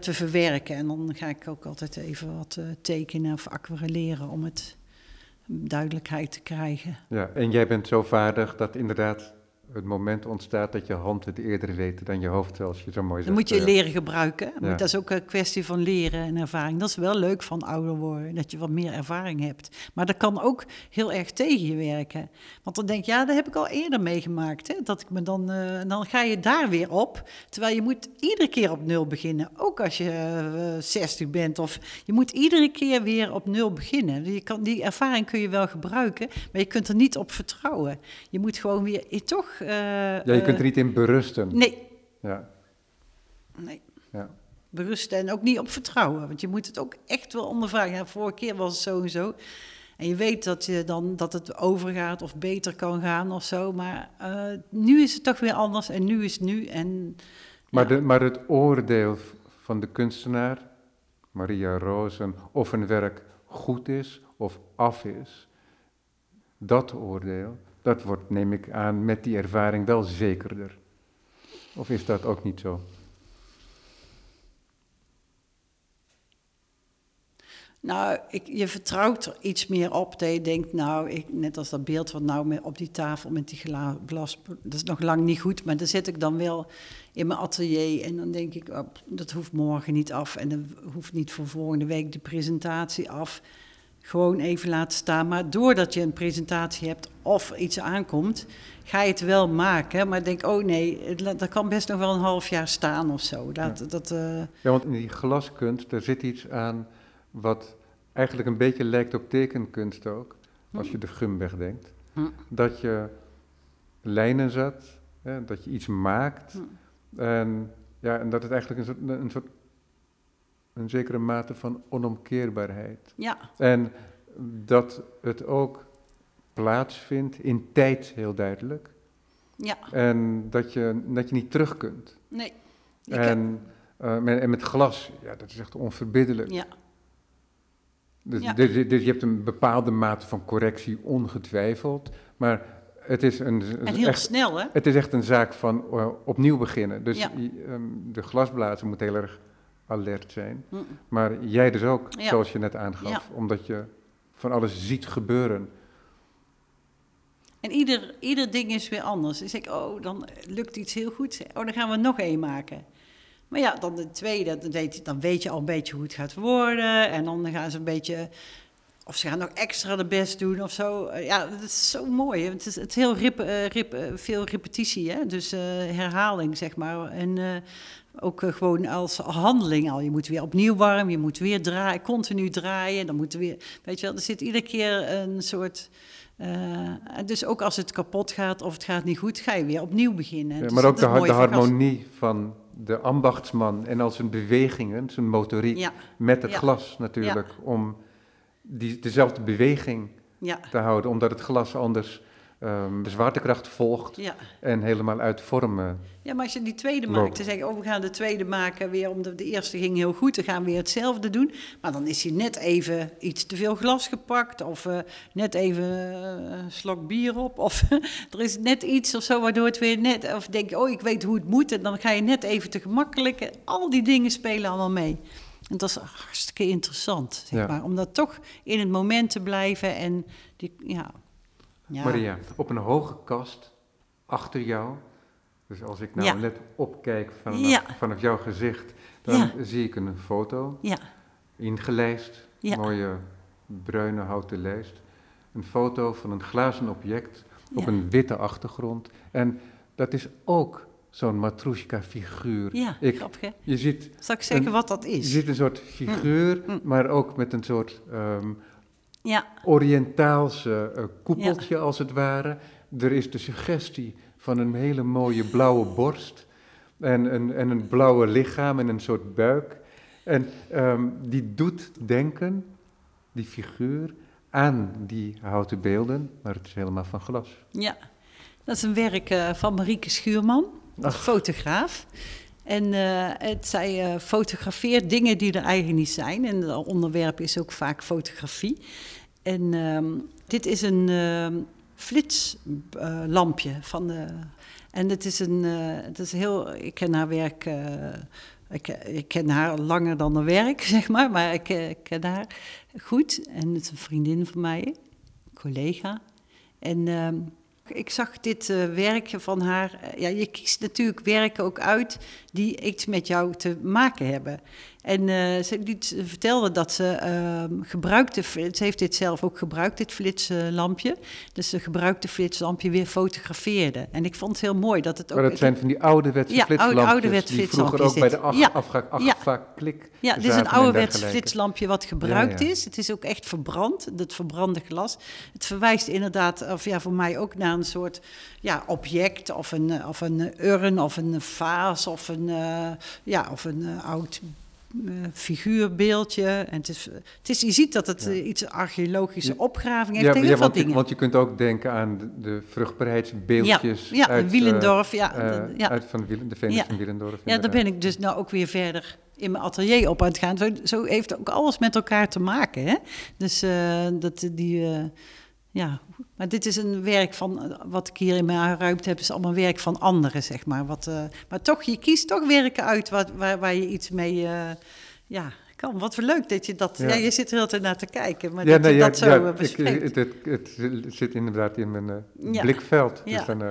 te verwerken. En dan ga ik ook altijd even wat uh, tekenen of aquarelleren om het duidelijkheid te krijgen. Ja, en jij bent zo vaardig dat inderdaad... Het moment ontstaat dat je hand het eerder weet dan je hoofd, zoals je zo mooi zegt. Dan moet je leren gebruiken. Ja. Dat is ook een kwestie van leren en ervaring. Dat is wel leuk van ouder worden, dat je wat meer ervaring hebt. Maar dat kan ook heel erg tegen je werken. Want dan denk je, ja, dat heb ik al eerder meegemaakt. Hè? Dat ik me dan, uh, dan ga je daar weer op. Terwijl je moet iedere keer op nul beginnen. Ook als je uh, zestig bent. Of je moet iedere keer weer op nul beginnen. Je kan, die ervaring kun je wel gebruiken, maar je kunt er niet op vertrouwen. Je moet gewoon weer, je, toch... Uh, ja, je uh, kunt er niet in berusten. Nee. Ja. Nee. Ja. Berusten en ook niet op vertrouwen. Want je moet het ook echt wel ondervragen. Ja, vorige keer was het zo en zo. En je weet dat, je dan, dat het overgaat of beter kan gaan of zo. Maar uh, nu is het toch weer anders en nu is het nu. En, maar, ja. de, maar het oordeel van de kunstenaar, Maria Roosen, of een werk goed is of af is, dat oordeel... Dat wordt, neem ik aan, met die ervaring wel zekerder. Of is dat ook niet zo? Nou, ik, je vertrouwt er iets meer op. Dat je denkt, nou, ik, net als dat beeld wat nou op die tafel met die gla, glas... Dat is nog lang niet goed, maar dat zet ik dan wel in mijn atelier. En dan denk ik, oh, dat hoeft morgen niet af. En dat hoeft niet voor volgende week de presentatie af. Gewoon even laten staan. Maar doordat je een presentatie hebt of iets aankomt, ga je het wel maken. Maar denk, oh nee, dat kan best nog wel een half jaar staan of zo. Dat, ja. Dat, uh... ja, want in die glaskunst, daar zit iets aan wat eigenlijk een beetje lijkt op tekenkunst ook. Als je de gum wegdenkt. Hm. Dat je lijnen zet, hè, dat je iets maakt. Hm. En, ja, en dat het eigenlijk een soort... Een soort Een zekere mate van onomkeerbaarheid. Ja. En dat het ook plaatsvindt in tijd, heel duidelijk. Ja. En dat je, dat je niet terug kunt. Nee. En, uh, met, en met glas, ja, dat is echt onverbiddelijk. Ja. Dus, ja. Dus, dus je hebt een bepaalde mate van correctie ongetwijfeld. Maar Het is een, en heel echt, snel, hè? Het is echt een zaak van uh, opnieuw beginnen. Dus ja. i, um, de glasblazer moet heel erg alert zijn. Mm. Maar jij dus ook, ja. zoals je net aangaf. Ja. Omdat je van alles ziet gebeuren. En ieder, ieder ding is weer anders. Dus ik, oh, dan lukt iets heel goed. Oh, dan gaan we nog één maken. Maar ja, dan de tweede, dan weet, dan weet je al een beetje hoe het gaat worden. En dan gaan ze een beetje... Of ze gaan nog extra de best doen of zo. Ja, dat is zo mooi. Het is, het is heel rip, uh, rip, uh, veel repetitie, hè? Dus uh, herhaling, zeg maar. En uh, ook uh, gewoon als handeling al. Je moet weer opnieuw warm, je moet weer draaien, continu draaien. Dan moet er weer, weet je wel, er zit iedere keer een soort... Uh, dus ook als het kapot gaat of het gaat niet goed, ga je weer opnieuw beginnen. Ja, maar dus ook de, de harmonie gast. Van de ambachtsman en al zijn bewegingen, zijn motoriek, ja. met het ja. glas natuurlijk, ja. om... Die, dezelfde beweging ja. te houden, omdat het glas anders um, de zwaartekracht volgt ja. en helemaal uit vormen. Ja, maar als je die tweede loopt. Maakt, dan zeg je, oh, we gaan de tweede maken weer, omdat de eerste ging heel goed, dan gaan we weer hetzelfde doen. Maar dan is hij net even iets te veel glas gepakt, of uh, net even uh, een slok bier op, of er is net iets of zo, waardoor het weer net, of denk je, oh, ik weet hoe het moet, en dan ga je net even te gemakkelijk. Al die dingen spelen allemaal mee. En dat is hartstikke interessant, zeg ja. maar. Om dat toch in het moment te blijven en die, ja. ja. Maria, op een hoge kast achter jou, dus als ik nou ja. net opkijk vanaf, ja. vanaf jouw gezicht, dan ja. zie ik een foto, ja. ingelijst, ja. mooie bruine houten lijst. Een foto van een glazen object op ja. een witte achtergrond. En dat is ook... Zo'n matroeska-figuur. Ja, ik, grappig, hè? Je ziet Zal ik zeggen een, wat dat is? Je ziet een soort figuur, mm. maar ook met een soort um, ja. oriëntaalse uh, koepeltje, ja. als het ware. Er is de suggestie van een hele mooie blauwe borst en een, en een blauwe lichaam en een soort buik. En um, die doet denken, die figuur, aan die houten beelden, maar het is helemaal van glas. Ja, dat is een werk uh, van Marieke Schuurman. Als fotograaf. En uh, het, zij uh, fotografeert dingen die er eigenlijk niet zijn. En het onderwerp is ook vaak fotografie. En um, dit is een uh, flitslampje. Uh, van de, en het is een... Uh, het is heel, ik ken haar werk... Uh, ik, ik ken haar langer dan haar werk, zeg maar. Maar ik, ik ken haar goed. En het is een vriendin van mij. Een collega. En... Um, Ik zag dit uh, werk van haar... Ja, je kiest natuurlijk werken ook uit die iets met jou te maken hebben. En uh, ze, die, ze vertelde dat ze uh, gebruikte... Ze heeft dit zelf ook gebruikt, dit flitslampje. Dus ze gebruikte flitslampje weer fotografeerde. En ik vond het heel mooi dat het ook... Maar dat zijn van die ouderwetse ja, flitslampjes. Oude, ouderwetse die vroeger ook bij de ach, ja, afga- ja. klik Ja, dit is een ouderwets flitslampje wat gebruikt ja, ja. is. Het is ook echt verbrand, dat verbrande glas. Het verwijst inderdaad, of ja, voor mij ook naar een soort ja, object... of een, of een urn, of een vaas, of een, uh, ja, of een uh, oud... Uh, figuurbeeldje. En het is, het is, je ziet dat het ja. uh, iets archeologische opgraving heeft. Ja, ja, want, je, want je kunt ook denken aan de, de vruchtbaarheidsbeeldjes. Ja, ja uit, Wielendorf. Uh, ja, de, ja. Uit van Wielen, de Venus ja. van Wielendorf. Ja, daar ben ik dus nou ook weer verder in mijn atelier op aan het gaan. Zo, zo heeft ook alles met elkaar te maken. Hè? Dus uh, dat die... Uh, ja, maar dit is een werk van, wat ik hier in mijn ruimte heb, is allemaal werk van anderen, zeg maar. Wat, uh, maar toch, je kiest toch werken uit wat, waar, waar je iets mee uh, ja, kan. Wat voor leuk dat je dat... Ja. Ja, je zit er altijd naar te kijken, maar ja, dat nee, je dat ja, zo ja, bespreekt. Ik, het, het, het zit inderdaad in mijn uh, ja. blikveld, dus ja. dan, uh,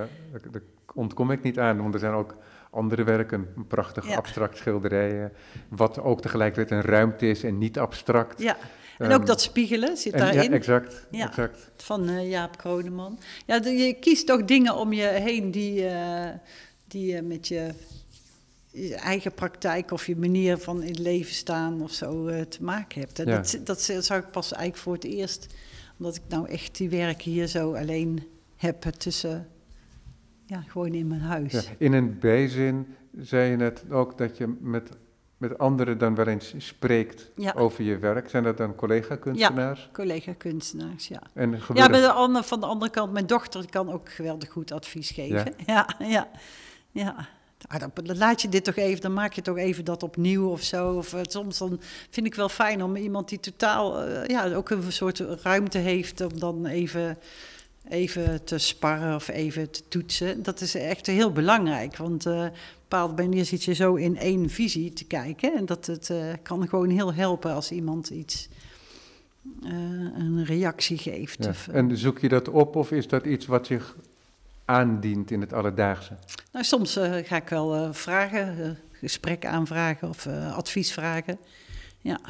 daar ontkom ik niet aan, want er zijn ook... andere werken, een prachtige ja. abstract schilderijen, wat ook tegelijkertijd een ruimte is en niet abstract. Ja, en um, ook dat spiegelen zit en, daarin. Ja, exact. Ja. exact. Van uh, Jaap Kroneman. Ja, de, je kiest toch dingen om je heen die, uh, die uh, met je, je eigen praktijk of je manier van in het leven staan of zo uh, te maken hebt. Ja. Dat, dat zou ik pas eigenlijk voor het eerst, omdat ik nou echt die werken hier zo alleen heb tussen... Ja, gewoon in mijn huis. Ja, in een bijzin zei je net ook dat je met, met anderen dan wel eens spreekt ja. over je werk. Zijn dat dan collega-kunstenaars? Ja, collega-kunstenaars, ja. En ja, bij de andere, van de andere kant, mijn dochter kan ook geweldig goed advies geven. Ja, ja, ja. ja. Ah, dan, dan laat je dit toch even, dan maak je toch even dat opnieuw of zo. Of, uh, soms dan vind ik wel fijn om iemand die totaal, uh, ja, ook een soort ruimte heeft om dan even... even te sparren of even te toetsen. Dat is echt heel belangrijk, want uh, op een bepaalde manier zit je zo in één visie te kijken. En dat het uh, kan gewoon heel helpen als iemand iets, uh, een reactie geeft. Ja. Of, uh, en zoek je dat op of is dat iets wat zich aandient in het alledaagse? Nou, soms uh, ga ik wel uh, vragen, uh, gesprek aanvragen of uh, advies vragen. Ja.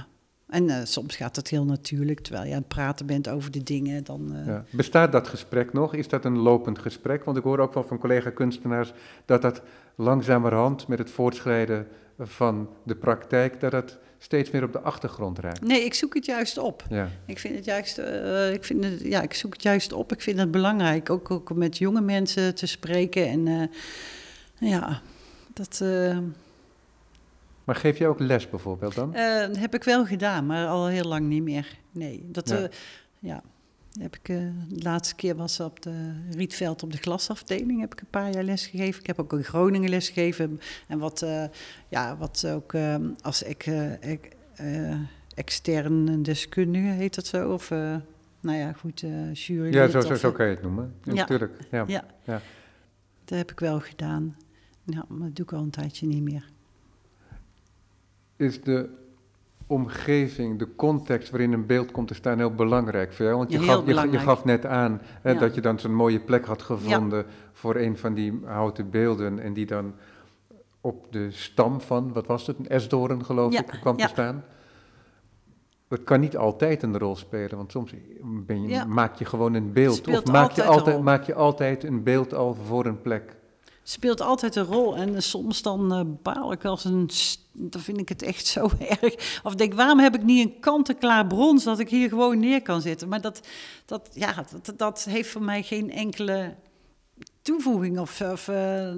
En uh, soms gaat dat heel natuurlijk, terwijl je aan het praten bent over de dingen. Dan, uh... ja. Bestaat dat gesprek nog? Is dat een lopend gesprek? Want ik hoor ook wel van collega-kunstenaars dat dat langzamerhand met het voortschrijden van de praktijk, dat dat steeds meer op de achtergrond raakt. Nee, ik zoek het juist op. Ja. Ik vind het juist, uh, ik vind het, ja, ik zoek het juist op. Ik vind het belangrijk, ook, ook om met jonge mensen te spreken. En uh, ja, dat... Uh... Maar geef jij ook les bijvoorbeeld dan? Uh, heb ik wel gedaan, maar al heel lang niet meer. Nee, dat ja. Uh, ja, heb ik, uh, de laatste keer was op de Rietveld op de glasafdeling. Heb ik een paar jaar les gegeven. Ik heb ook in Groningen les gegeven. En wat, uh, ja, wat ook uh, als ik, uh, ik uh, extern deskundige heet dat zo, of uh, nou ja, goed uh, jury. Ja, zo, zo, zo kan je het noemen. Ja, ja. Natuurlijk. Ja. Ja. Ja. Dat heb ik wel gedaan. Nou, maar dat doe ik al een tijdje niet meer. Is de omgeving, de context waarin een beeld komt te staan heel belangrijk voor jou? Want je, ja, gaf, je, je gaf net aan hè, ja. dat je dan zo'n mooie plek had gevonden ja. voor een van die houten beelden. En die dan op de stam van, wat was het, een esdoorn geloof ja. ik, kwam ja. te staan. Het kan niet altijd een rol spelen, want soms ben je, ja. maak je gewoon een beeld. Of maak je, altijd, maak je altijd een beeld al voor een plek? Speelt altijd een rol en uh, soms dan uh, baal ik als een... St- dan vind ik het echt zo erg. Of denk, waarom heb ik niet een kant-en-klaar brons dat ik hier gewoon neer kan zitten? Maar dat, dat, ja, dat, dat heeft voor mij geen enkele toevoeging. Of, of, uh,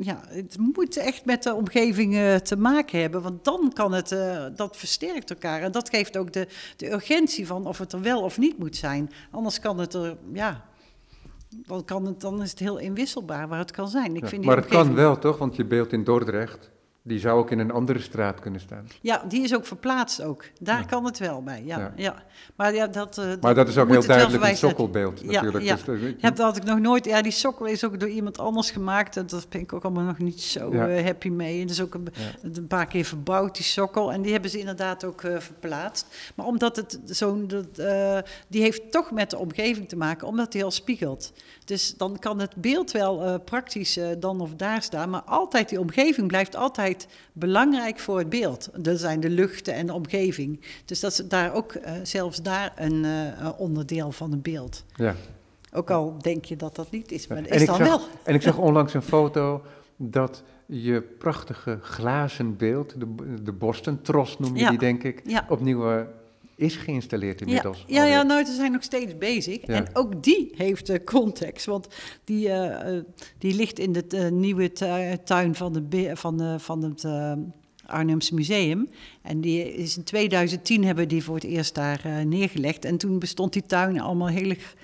ja, het moet echt met de omgeving uh, te maken hebben, want dan kan het... Uh, dat versterkt elkaar en dat geeft ook de, de urgentie van of het er wel of niet moet zijn. Anders kan het er... ja. Dan, kan het, dan is het heel inwisselbaar waar het kan zijn. Ik ja, vind die maar het omgeving... kan wel, toch? Want je beeld in Dordrecht, die zou ook in een andere straat kunnen staan. Ja, die is ook verplaatst ook. Daar ja. kan het wel bij, ja. ja. ja. Maar, ja dat, uh, maar dat is ook heel duidelijk een sokkelbeeld ja, natuurlijk. Ja. Dus, uh, ja, dat had ik nog nooit... Ja, die sokkel is ook door iemand anders gemaakt. En daar ben ik ook allemaal nog niet zo ja. uh, happy mee. En dat is ook een, ja. een paar keer verbouwd, die sokkel. En die hebben ze inderdaad ook uh, verplaatst. Maar omdat het zo'n... Uh, die heeft toch met de omgeving te maken, omdat die al spiegelt. Dus dan kan het beeld wel uh, praktisch uh, dan of daar staan. Maar altijd die omgeving blijft altijd belangrijk voor het beeld. Dat zijn de luchten en de omgeving. Dus dat is daar ook, uh, zelfs daar een uh, onderdeel van het beeld. Ja. Ook al denk je dat dat niet is, maar dat is dan wel. En ik zag onlangs een foto dat je prachtige glazen beeld, de, de borstentros noem je ja. die denk ik, ja. opnieuw... Uh, is geïnstalleerd inmiddels. Ja, ja, ja nou, ze zijn nog steeds bezig. Ja. En ook die heeft uh, context. Want die, uh, die ligt in de uh, nieuwe tuin van, de be- van, de, van het uh, Arnhemse Museum. En die is in tweeduizend tien hebben die voor het eerst daar uh, neergelegd. En toen bestond die tuin allemaal hele g-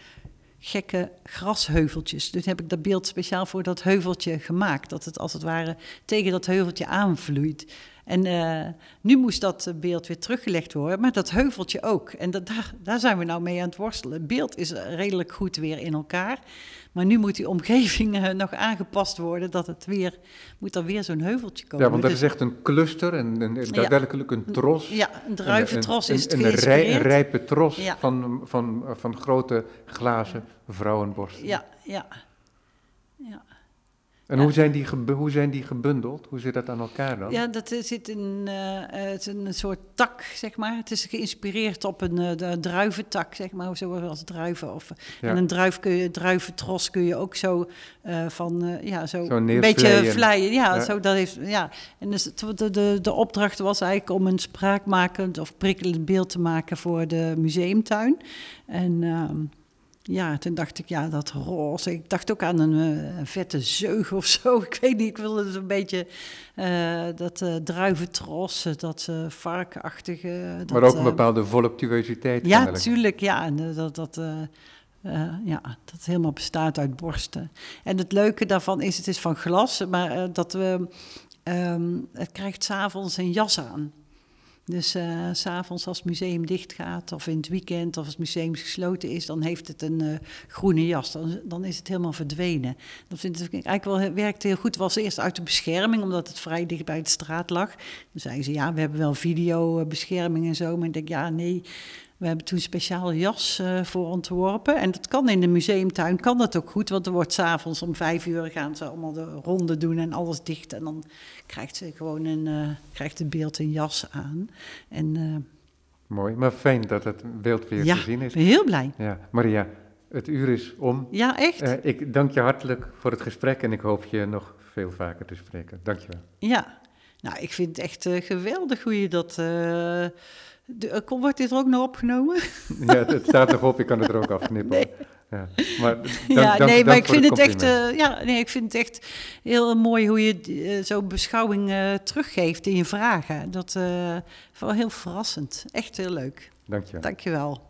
gekke grasheuveltjes. Dus heb ik dat beeld speciaal voor dat heuveltje gemaakt. Dat het als het ware tegen dat heuveltje aanvloeit. En uh, nu moest dat beeld weer teruggelegd worden, maar dat heuveltje ook. En dat, daar, daar zijn we nou mee aan het worstelen. Het beeld is redelijk goed weer in elkaar. Maar nu moet die omgeving uh, nog aangepast worden, dat het weer, moet er weer zo'n heuveltje komen. Ja, want dat dus, is echt een cluster, en, en, en daadwerkelijk een tros. Ja, een druiventros is het geïnspireerd. Een, een rijpe tros ja. van, van, van grote glazen vrouwenborsten. Ja, ja, ja. En ja. hoe, zijn die gebe- hoe zijn die gebundeld? Hoe zit dat aan elkaar dan? Ja, dat zit in uh, het een soort tak, zeg maar. Het is geïnspireerd op een uh, druiventak, zeg maar, zoals druiven. Of, ja. En een druif kun je, druiventros kun je ook zo uh, van, uh, ja, zo, zo een beetje vleien. Ja, ja. Zo, dat heeft, ja. En dus de, de, de opdracht was eigenlijk om een spraakmakend of prikkelend beeld te maken voor de museumtuin. En... Uh, ja, toen dacht ik, ja, dat roze. Ik dacht ook aan een, een vette zeug of zo. Ik weet niet, ik wilde het een beetje... Uh, dat uh, druiventros, dat uh, varkenachtige... Dat, maar ook een bepaalde uh, voluptuositeit. Ja, natuurlijk, ja. En dat... dat uh, Uh, ja, dat helemaal bestaat uit borsten. En het leuke daarvan is, het is van glas, maar uh, dat we... Um, het krijgt 's avonds een jas aan. Dus uh, 's avonds als het museum dicht gaat of in het weekend of als het museum gesloten is, dan heeft het een uh, groene jas. Dan, dan is het helemaal verdwenen. Dat vind ik eigenlijk wel, werkte heel goed. Het was eerst uit de bescherming, omdat het vrij dicht bij de straat lag. Dan zeiden ze, ja, we hebben wel videobescherming en zo. Maar ik denk, ja, nee, we hebben toen een speciale jas uh, voor ontworpen. En dat kan in de museumtuin, kan dat ook goed. Want er wordt 's avonds om vijf uur gaan ze allemaal de ronde doen en alles dicht. En dan krijgt ze gewoon een, uh, krijgt het beeld een jas aan. En, uh, mooi, maar fijn dat het beeld weer ja, te zien is. Ja, heel blij. Ja, Maria, het uur is om. Ja, echt. Uh, ik dank je hartelijk voor het gesprek en ik hoop je nog veel vaker te spreken. Dank je wel. Ja, nou, ik vind het echt uh, geweldig hoe je dat... Uh, De, wordt dit er ook nog opgenomen? Ja, het, het staat nog op, ik kan het er ook afknippen. Nee. Ja, maar, dank, ja, nee, dank, maar ik vind het, het echt, uh, ja, nee, ik vind het echt heel mooi hoe je uh, zo'n beschouwing uh, teruggeeft in je vragen. Dat is uh, wel heel verrassend. Echt heel leuk. Dank je wel.